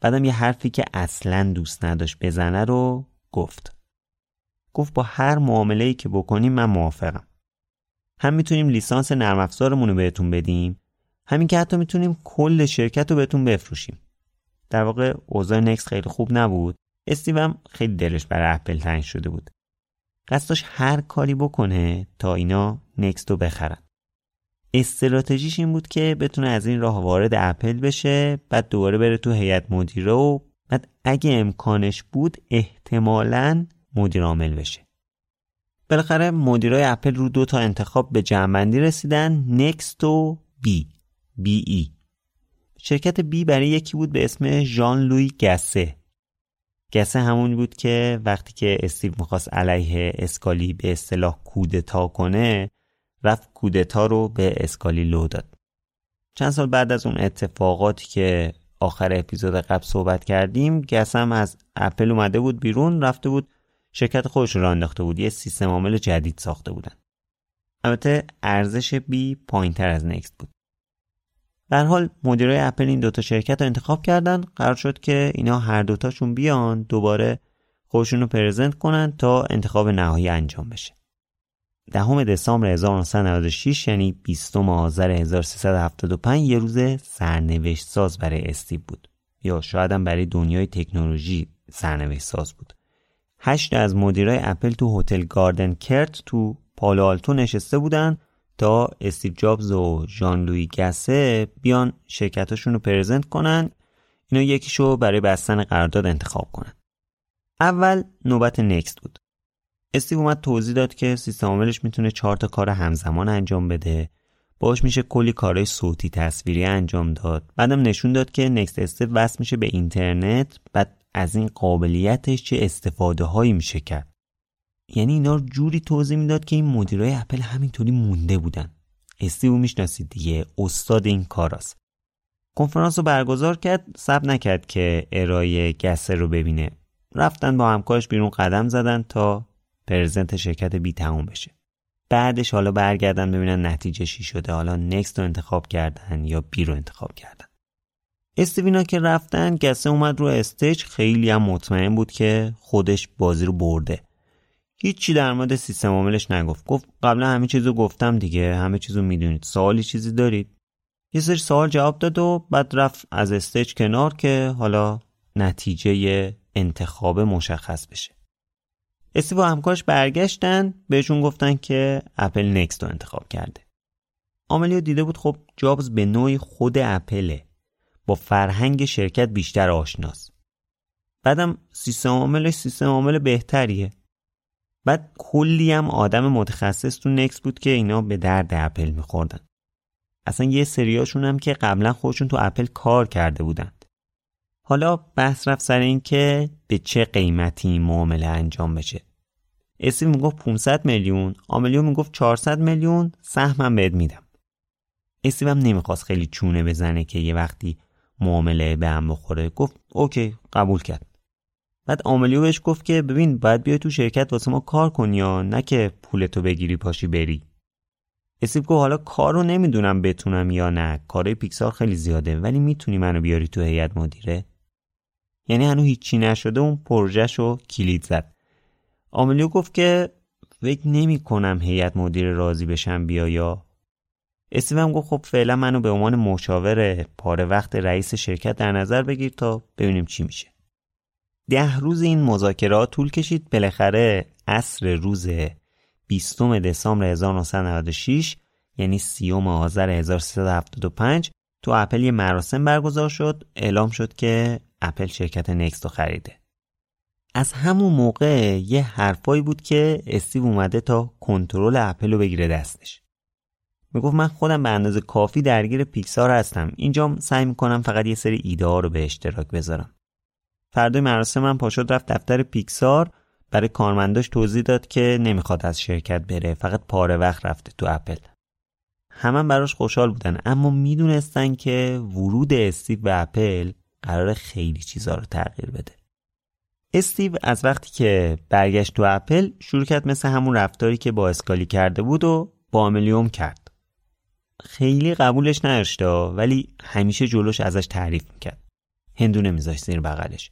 بعدم یه حرفی که اصلاً دوست نداشت بزنه رو گفت با هر معامله‌ای که بکنیم من موافقم. هم میتونیم لیسانس نرم افزارمون رو بهتون بدیم، همین که حتی میتونیم کل شرکت رو بهتون بفروشیم. در واقع اوضاع نکست خیلی خوب نبود. استیو هم خیلی دلش برای اپل تنگ شده بود. قصدش هر کاری بکنه تا اینا نکست رو بخرن. استراتژیش این بود که بتونه از این راه وارد اپل بشه، بعد دوباره بره تو هیئت مدیره و بعد اگه امکانش بود احتمالاً مدیر عامل بشه. بالاخره مدیرای اپل رو 2 تا انتخاب به جمع‌بندی رسیدن، نکست و بی ای. شرکت بی برای یکی بود به اسم ژان لوی گسه همون بود که وقتی که استیو میخواست علیه اسکالی به اصطلاح کودتا کنه، رفت کودتا رو به اسکالی لو داد. چند سال بعد از اون اتفاقاتی که آخر اپیزود قبل صحبت کردیم، گسه هم از اپل اومده بود بیرون، رفته بود شرکت خودش رو انداخته بود، یه سیستم عامل جدید ساخته بودن. البته ارزش بی پایین‌تر از نکست بود. در حال مدیرای اپل این 2 تا شرکت رو انتخاب کردن، قرار شد که اینا هر 2 تاشون بیان دوباره خودشون رو پرزنت کنن تا انتخاب نهایی انجام بشه. 10 دسامبر 1996 یعنی 20 آذر 1375 یه روز سرنوشت ساز برای استیو بود، یا شاید هم برای دنیای تکنولوژی سرنوشت ساز بود. 8 از مدیرای اپل تو هتل گاردن کرت تو پالو آلتو نشسته بودن تا استیو جابز و ژان لوی گسه بیان شرکتاشون رو پرزنت کنن، اینا یکیشو برای بستن قرارداد انتخاب کنن. اول نوبت نکست بود. استیو اومد توضیح داد که سیستم عاملش میتونه 4 تا کار همزمان انجام بده، باهاش میشه کلی کارهای صوتی تصویری انجام داد. بعدم نشون داد که نکست استیو وصل میشه به اینترنت، بعد از این قابلیتش چه استفاده هایی میشه کرد. یعنی اینا رو جوری توضیح میداد که این مدیرای اپل همینطوری مونده بودن. استیو میشناسید دیگه، استاد این کاراست. کنفرانس رو برگزار کرد، صبر نکرد که ارائه گسه رو ببینه. رفتن با همکارش بیرون قدم زدن تا پرزنت شرکت بی تموم بشه. بعدش حالا برگردن ببینن نتیجه چی شده، حالا نکست رو انتخاب کردن یا بی رو انتخاب کردن. استیو اینا که رفتن، گسه اومد رو استیج، خیلی هم مطمئن بود که خودش بازی رو برده. هیچی در مورد سیستم عاملش نگفت. گفت قبلا همه چیزو گفتم دیگه، همه چیزو میدونید. سوالی چیزی دارید؟ یه سری سوال جواب داد و بعد رفت از استیج کنار که حالا نتیجه انتخاب مشخص بشه. استیو و همکارش برگشتن، بهشون گفتن که اپل نکست رو انتخاب کرده. عاملیو دیده بود خب جابز به نوعی خود اپله، با فرهنگ شرکت بیشتر آشناست. بعدم سیستم عامل بهتریه. بعد کلی هم آدم متخصص تو نکست بود که اینا به درد اپل میخوردن. اصلا یه سریاشون هم که قبلا خودشون تو اپل کار کرده بودند. حالا بحث رفت سر این که به چه قیمتی این معامله انجام بشه. استیو میگفت 500 میلیون، عاملیو میگفت 400 میلیون، سهمم بهت میدم. استیو هم نمیخواست خیلی چونه بزنه که یه وقتی معامله به هم بخوره، گفت اوکی قبول کرد. بعد عاملیو بهش گفت که ببین باید بیای تو شرکت واسه ما کار کنی یا نه که پولتو بگیری پاشی بری. استیو گفت حالا کارو نمیدونم بتونم یا نه، کارای پیکسار خیلی زیاده، ولی میتونی منو بیاری تو هیئت مدیره؟ یعنی هنوز هیچی نشده اون پروژهشو کلید زد. عاملیو گفت که فکر نمی‌کنم هیئت مدیره راضی بشن بیایا. استیو هم گفت خب فعلا منو به عنوان مشاور پاره وقت رئیس شرکت در نظر بگیر تا ببینیم چی میشه. 10 روز این مذاکرات طول کشید. بالاخره عصر روز 20 دسامبر 1996 یعنی 30 آذر 1375 تو اپل یه مراسم برگزار شد. اعلام شد که اپل شرکت نکست رو خریده. از همون موقع یه حرفایی بود که استیو اومده تا کنترل اپل رو بگیره دستش. میگفت من خودم به اندازه کافی درگیر پیکسار هستم، اینجام سعی میکنم فقط یه سری ایده ها رو به اشتراک بذارم. فردای مراسم من پاشد رفت دفتر پیکسار، برای کارمنداش توضیح داد که نمیخواد از شرکت بره، فقط پاره وقت رفته تو اپل. همه براش خوشحال بودن، اما میدونستن که ورود استیو به اپل قرار خیلی چیزا رو تغییر بده. استیو از وقتی که برگشت تو اپل شروع کرد مثل همون رفتاری که با اسکالی کرده بود و با عاملیوم کرد. خیلی قبولش نداشته ولی همیشه جلوش ازش تعریف میکرد. هندونه میذاشت زیر بغلش.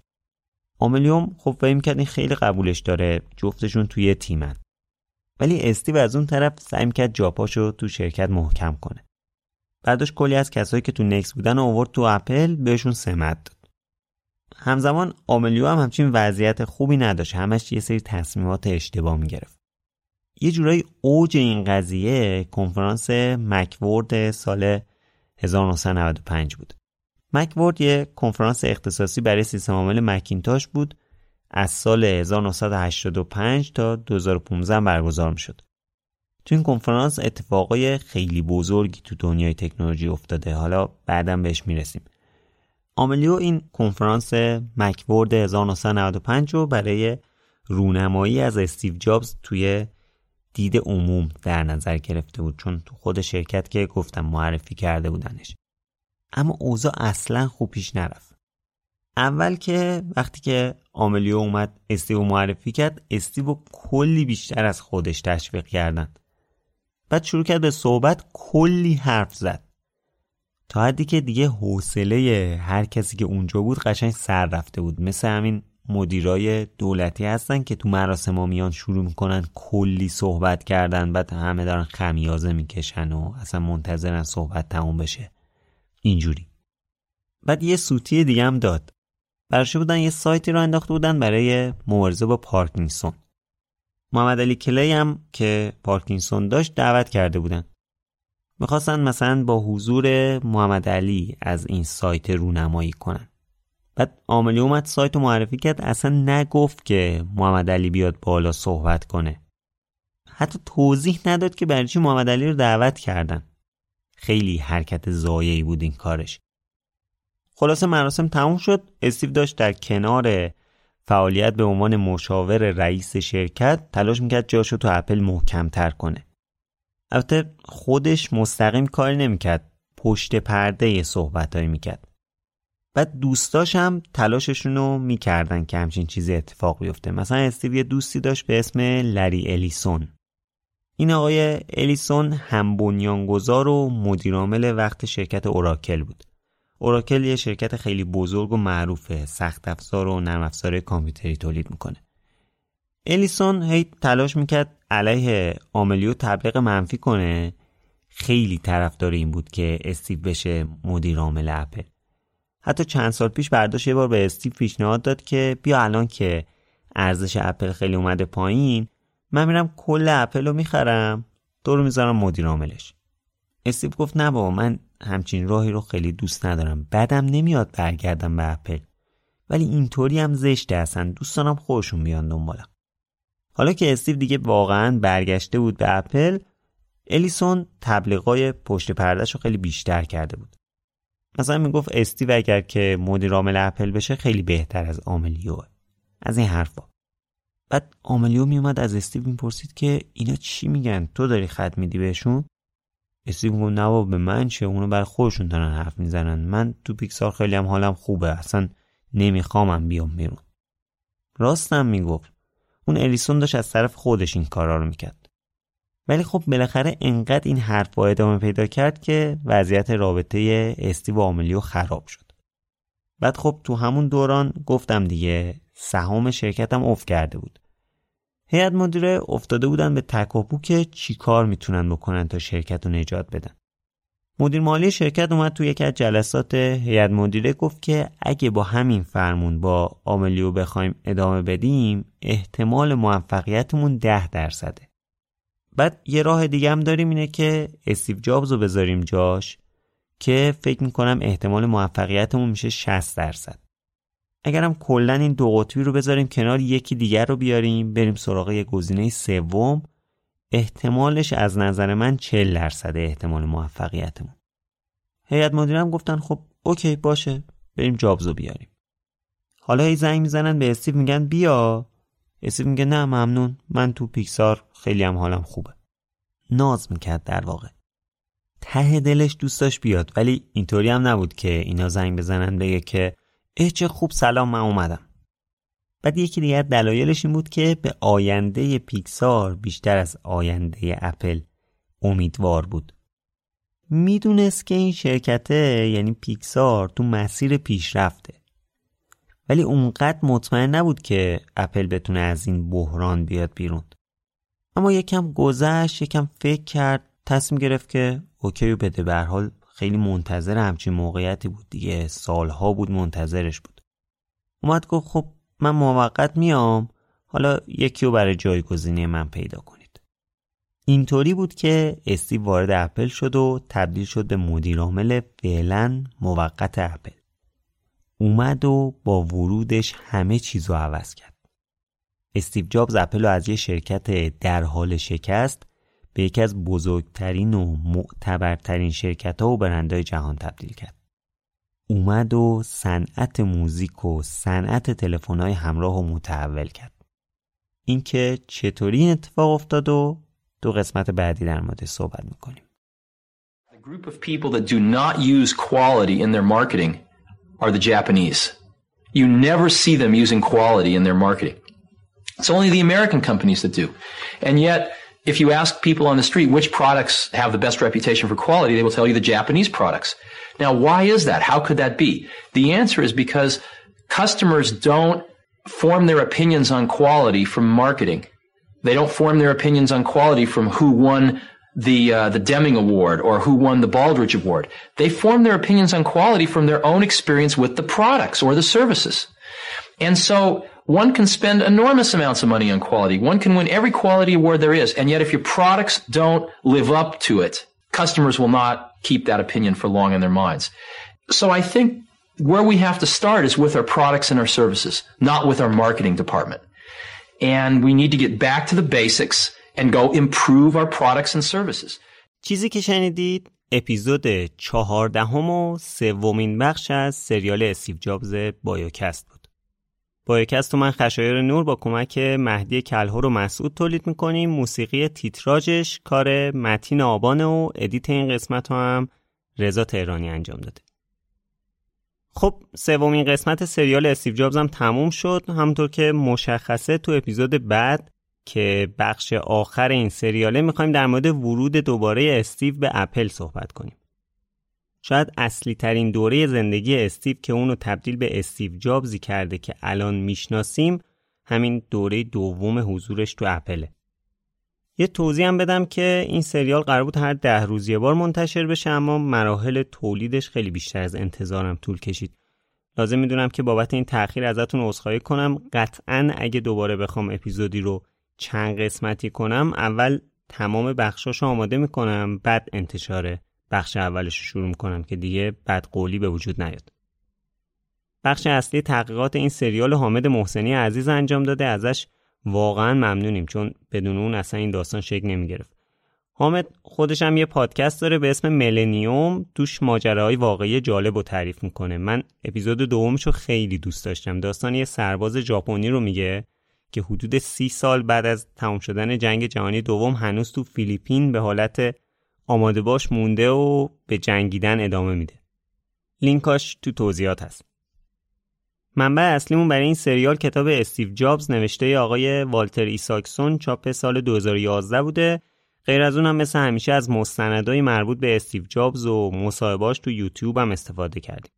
عاملیوم خب فهم کرد این خیلی قبولش داره، جفتشون توی تیمن. ولی استیو از اون طرف سعی کرد جاپاشو تو شرکت محکم کنه. بعدش کلی از کسایی که تو نکس بودن آورد تو اپل، بهشون سمت داد. همزمان عاملیوم هم همچین وضعیت خوبی نداشت، همش یه سری تصمیمات اشتباه میگرفت. یه جورایی اوج این قضیه کنفرانس مکورد سال 1995 بود. مکورد یه کنفرانس اختصاصی برای سیستم عامل مکینتاش بود. از سال 1985 تا 2015 برگزار می‌شد. تو این کنفرانس اتفاقای خیلی بزرگی تو دنیای تکنولوژی افتاده، حالا بعداً بهش میرسیم. عاملیو این کنفرانس مکورد 1995 رو برای رونمایی از استیو جابز توی دید عموم در نظر گرفته بود، چون تو خود شرکت که گفتم معرفی کرده بودنش. اما اوضاع اصلا خوب پیش نرفت. اول که وقتی که عاملیو اومد استیو معرفی کرد، استیو کلی بیشتر از خودش تشویق کردن. بعد شروع کرد به صحبت، کلی حرف زد تا حدی که دیگه حوصله هر کسی که اونجا بود قشنگ سر رفته بود. مثل همین مدیرای دولتی هستن که تو مراسم میان شروع میکنن کلی صحبت کردن، بعد همه دارن خمیازه میکشن و اصلا منتظرن صحبت تموم بشه اینجوری. بعد یه سوتی دیگه هم داد. برشه بودن یه سایتی رو انداخته بودن برای مبارزه با پارکینسون. محمد علی کلی هم که پارکینسون داشت دعوت کرده بودن. میخواستن مثلا با حضور محمد علی از این سایت رونمایی کنن. بعد عاملیو اومد سایت رو معرفی کرد، اصلا نگفت که محمد علی بیاد بالا صحبت کنه. حتی توضیح نداد که برای چی محمد علی رو دعوت کردن. خیلی حرکت ضایعی بود این کارش. خلاصه مراسم تموم شد. استیو داشت در کنار فعالیت به عنوان مشاور رئیس شرکت تلاش میکرد جاشو تو اپل محکم‌تر کنه. البته خودش مستقیم کاری نمیکرد، پشت پرده صحبتایی میکرد. بعد دوستاش هم تلاششون رو میکردن که همچین چیزی اتفاق بیفته. مثلا استیو یه دوستی داشت به اسم لری الیسون. این آقای الیسون هم بنیانگذار و مدیرعامل وقت شرکت اوراکل بود. اوراکل یه شرکت خیلی بزرگ و معروفه، سخت افزار و نرم افزار کامپیوتری تولید میکنه. الیسون هی تلاش میکرد علیه عاملیو تبلیغ منفی کنه. خیلی طرفدار این بود که استیو بشه مدیرعامل اپل. حتی چند سال پیش برداشت یه بار به استیو پیشنهاد داد که بیا الان که ارزش اپل خیلی اومده پایین، من میرم کل اپل رو میخرم دور میذارم مدیر عاملش. استیو گفت نه بابا، من همچین راهی رو خیلی دوست ندارم، بعدم نمیاد برگردم به اپل، ولی اینطوری هم زشته، اصلا دوستانم خودشون میان دنبالم. حالا که استیو دیگه واقعا برگشته بود به اپل، الیسون تبلیغای پشت پردهشو خیلی بیشتر کرده بود. مثلا میگفت استیو اگر که مدیر عامل اپل بشه خیلی بهتر از عاملیو، از این حرفا. بعد عاملیو میومد از استیو میپرسید که اینا چی میگن، تو داری خط میدی بهشون؟ استیو گفت نه بابا، به من چه، اونو برای خودشون دارن حرف میزنن، من تو پیکسار خیلی هم حالم خوبه، اصلا نمیخوامم بیام بیرون. راستم میگفت. اون الیسون داشت از طرف خودش این کارا رو میکرد. ولی خب بالاخره انقدر این حرف با ادامه پیدا کرد که وضعیت رابطه استی با آملیو خراب شد. بعد خب تو همون دوران گفتم دیگه سهام شرکتم افت کرده بود. هیئت مدیره افتاده بودن به تکاپو که چی کار میتونن بکنن تا شرکت رو نجات بدن. مدیر مالی شرکت اومد تو یکی از جلسات هیئت مدیره گفت که اگه با همین فرمون با آملیو بخوایم ادامه بدیم احتمال موفقیتمون 10%. بعد یه راه دیگه هم داریم اینه که استیو جابز رو بذاریم جاش که فکر میکنم احتمال موفقیتمون میشه 60%. اگرم کلا این دو قطبی رو بذاریم کنار یکی دیگر رو بیاریم بریم سراغ یه گزینه سوم احتمالش از نظر من 40% احتمال موفقیتمون. هیئت مدیرم گفتن خب اوکی باشه بریم جابز رو بیاریم. حالا هی زنگ میزنن به استیو میگن بیا. استیو میگه نه ممنون من تو پیکسار خیلی هم حالم خوبه. ناز میکرد در واقع. ته دلش دوست داشت بیاد ولی اینطوری هم نبود که اینا زنگ بزنن بگه که چه خوب سلام من اومدم. بعد یکی دیگر دلایلش این بود که به آینده پیکسار بیشتر از آینده اپل امیدوار بود. میدونست که این شرکته یعنی پیکسار تو مسیر پیشرفته. ولی اونقدر مطمئن نبود که اپل بتونه از این بحران بیاد بیرون. اما یکم گذشت یکم فکر کرد تصمیم گرفت که اوکیو بده. به هر حال خیلی منتظر همچین موقعیتی بود دیگه سالها بود منتظرش بود. اومد گفت خب من موقت میام حالا یکی رو برای جایگزینی من پیدا کنید. اینطوری بود که استیو وارد اپل شد و تبدیل شد به مدیر عامل فعلا موقت اپل. اومد و با ورودش همه چیز رو عوض کرد. استیو جابز اپل رو از یه شرکت در حال شکست به یکی از بزرگترین و معتبرترین شرکت‌ها و برندهای جهان تبدیل کرد. اومد و صنعت موزیک و صنعت تلفن‌های همراه رو متحول کرد. اینکه چطوری این اتفاق افتاد و دو قسمت بعدی در موردش صحبت می‌کنیم. The group of people that do not use quality in their marketing are the Japanese. You never see them using quality in their marketing. It's only the American companies that do. And yet if you ask people on the street which products have the best reputation for quality, they will tell you the Japanese products. Now, why is that? How could that be? The answer is because customers don't form their opinions on quality from marketing. They don't form their opinions on quality from who won the Deming Award or who won the Baldrige Award. They form their opinions on quality from their own experience with the products or the services. And so one can spend enormous amounts of money on quality. One can win every quality award there is. And yet if your products don't live up to it, customers will not keep that opinion for long in their minds. So I think where we have to start is with our products and our services, not with our marketing department. And we need to get back to the basics and go improve our products and services. چیزی که شنیدید اپیزود 14 و سومین بخش از سریال استیو جابز بایوکست. بایوکست و من خشایار نور با کمک مهدی کلهر و مسعود تولید میکنیم. موسیقی تیتراژش کار متین آبانه و ادیت این قسمت هم رضا تهرانی انجام داده. خب سومین قسمت سریال استیو جابز هم تموم شد. همونطور که مشخصه تو اپیزود بعد که بخش آخر این سریاله میخوایم در مورد ورود دوباره استیو به اپل صحبت کنیم. شاید اصلی ترین دوره زندگی استیو که اونو تبدیل به استیو جابزی کرده که الان میشناسیم همین دوره دوم حضورش تو اپله. یه توضیح هم بدم که این سریال قرار بود هر 10 روز یه بار منتشر بشه اما مراحل تولیدش خیلی بیشتر از انتظارم طول کشید. لازم میدونم که بابت این تأخیر ازتون عذرخواهی کنم. قطعاً اگه دوباره بخوام اپیزودی رو چند قسمتی کنم اول تمام بخشاشو آماده میکنم بعد انتشاره بخش اولش رو شروع میکنم که دیگه بدقولی به وجود نیاد. بخش اصلی تحقیقات این سریال حامد محسنی عزیز انجام داده. ازش واقعا ممنونیم چون بدون اون اصلا این داستان شکل نمیگرفت. حامد خودش هم یه پادکست داره به اسم ملنیوم. توش ماجراهای واقعی جالب رو تعریف میکنه. من اپیزود دومش رو خیلی دوست داشتم. داستان یه سرباز ژاپنی رو میگه که حدود 30 سال بعد از تمام شدن جنگ جهانی دوم هنوز تو فیلیپین به حالت آماده باش مونده و به جنگیدن ادامه میده. لینکاش تو توضیحات هست. منبع اصلیمون برای این سریال کتاب استیو جابز نوشته آقای والتر ایساکسون چاپ سال 2011 بوده. غیر از اون هم مثل همیشه از مستندهای مربوط به استیو جابز و مصاحبه‌هاش تو یوتیوب هم استفاده کردیم.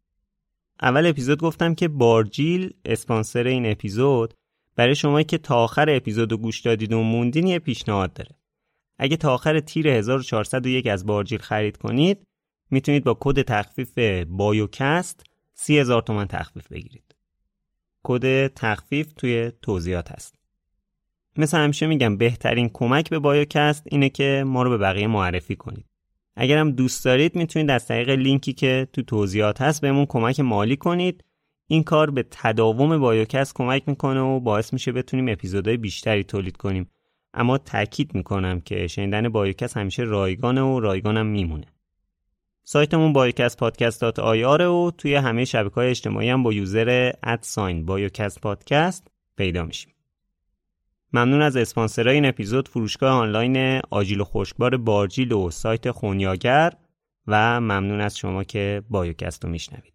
اول اپیزود گفتم که بارجیل اسپانسر این اپیزود برای شمایی که تا آخر اپیزودو گوش دادید و موندین یه پیشنهاد داره. اگه تا آخر تیر 1401 از بارجیل خرید کنید میتونید با کد تخفیف بایوکست 30000 تومان تخفیف بگیرید. کد تخفیف توی توضیحات هست. مثل همیشه میگم بهترین کمک به بایوکست اینه که ما رو به بقیه معرفی کنید. اگر هم دوست دارید میتونید از طریق لینکی که تو توضیحات هست بهمون کمک مالی کنید. این کار به تداوم بایوکست کمک میکنه و باعث میشه بتونیم اپیزودهای بیشتری تولید کنیم. اما تاکید میکنم که شنیدن بایوکست همیشه رایگانه و رایگانم میمونه. سایتمون biocastpodcast.ir و توی همه شبکه‌های اجتماعی هم با یوزر @biocastpodcast پیدا میشیم. ممنون از اسپانسرای این اپیزود فروشگاه آنلاین آجیل و خشکبار بارجیل و سایت خونیاگر و ممنون از شما که بایوکست رو میشنوید.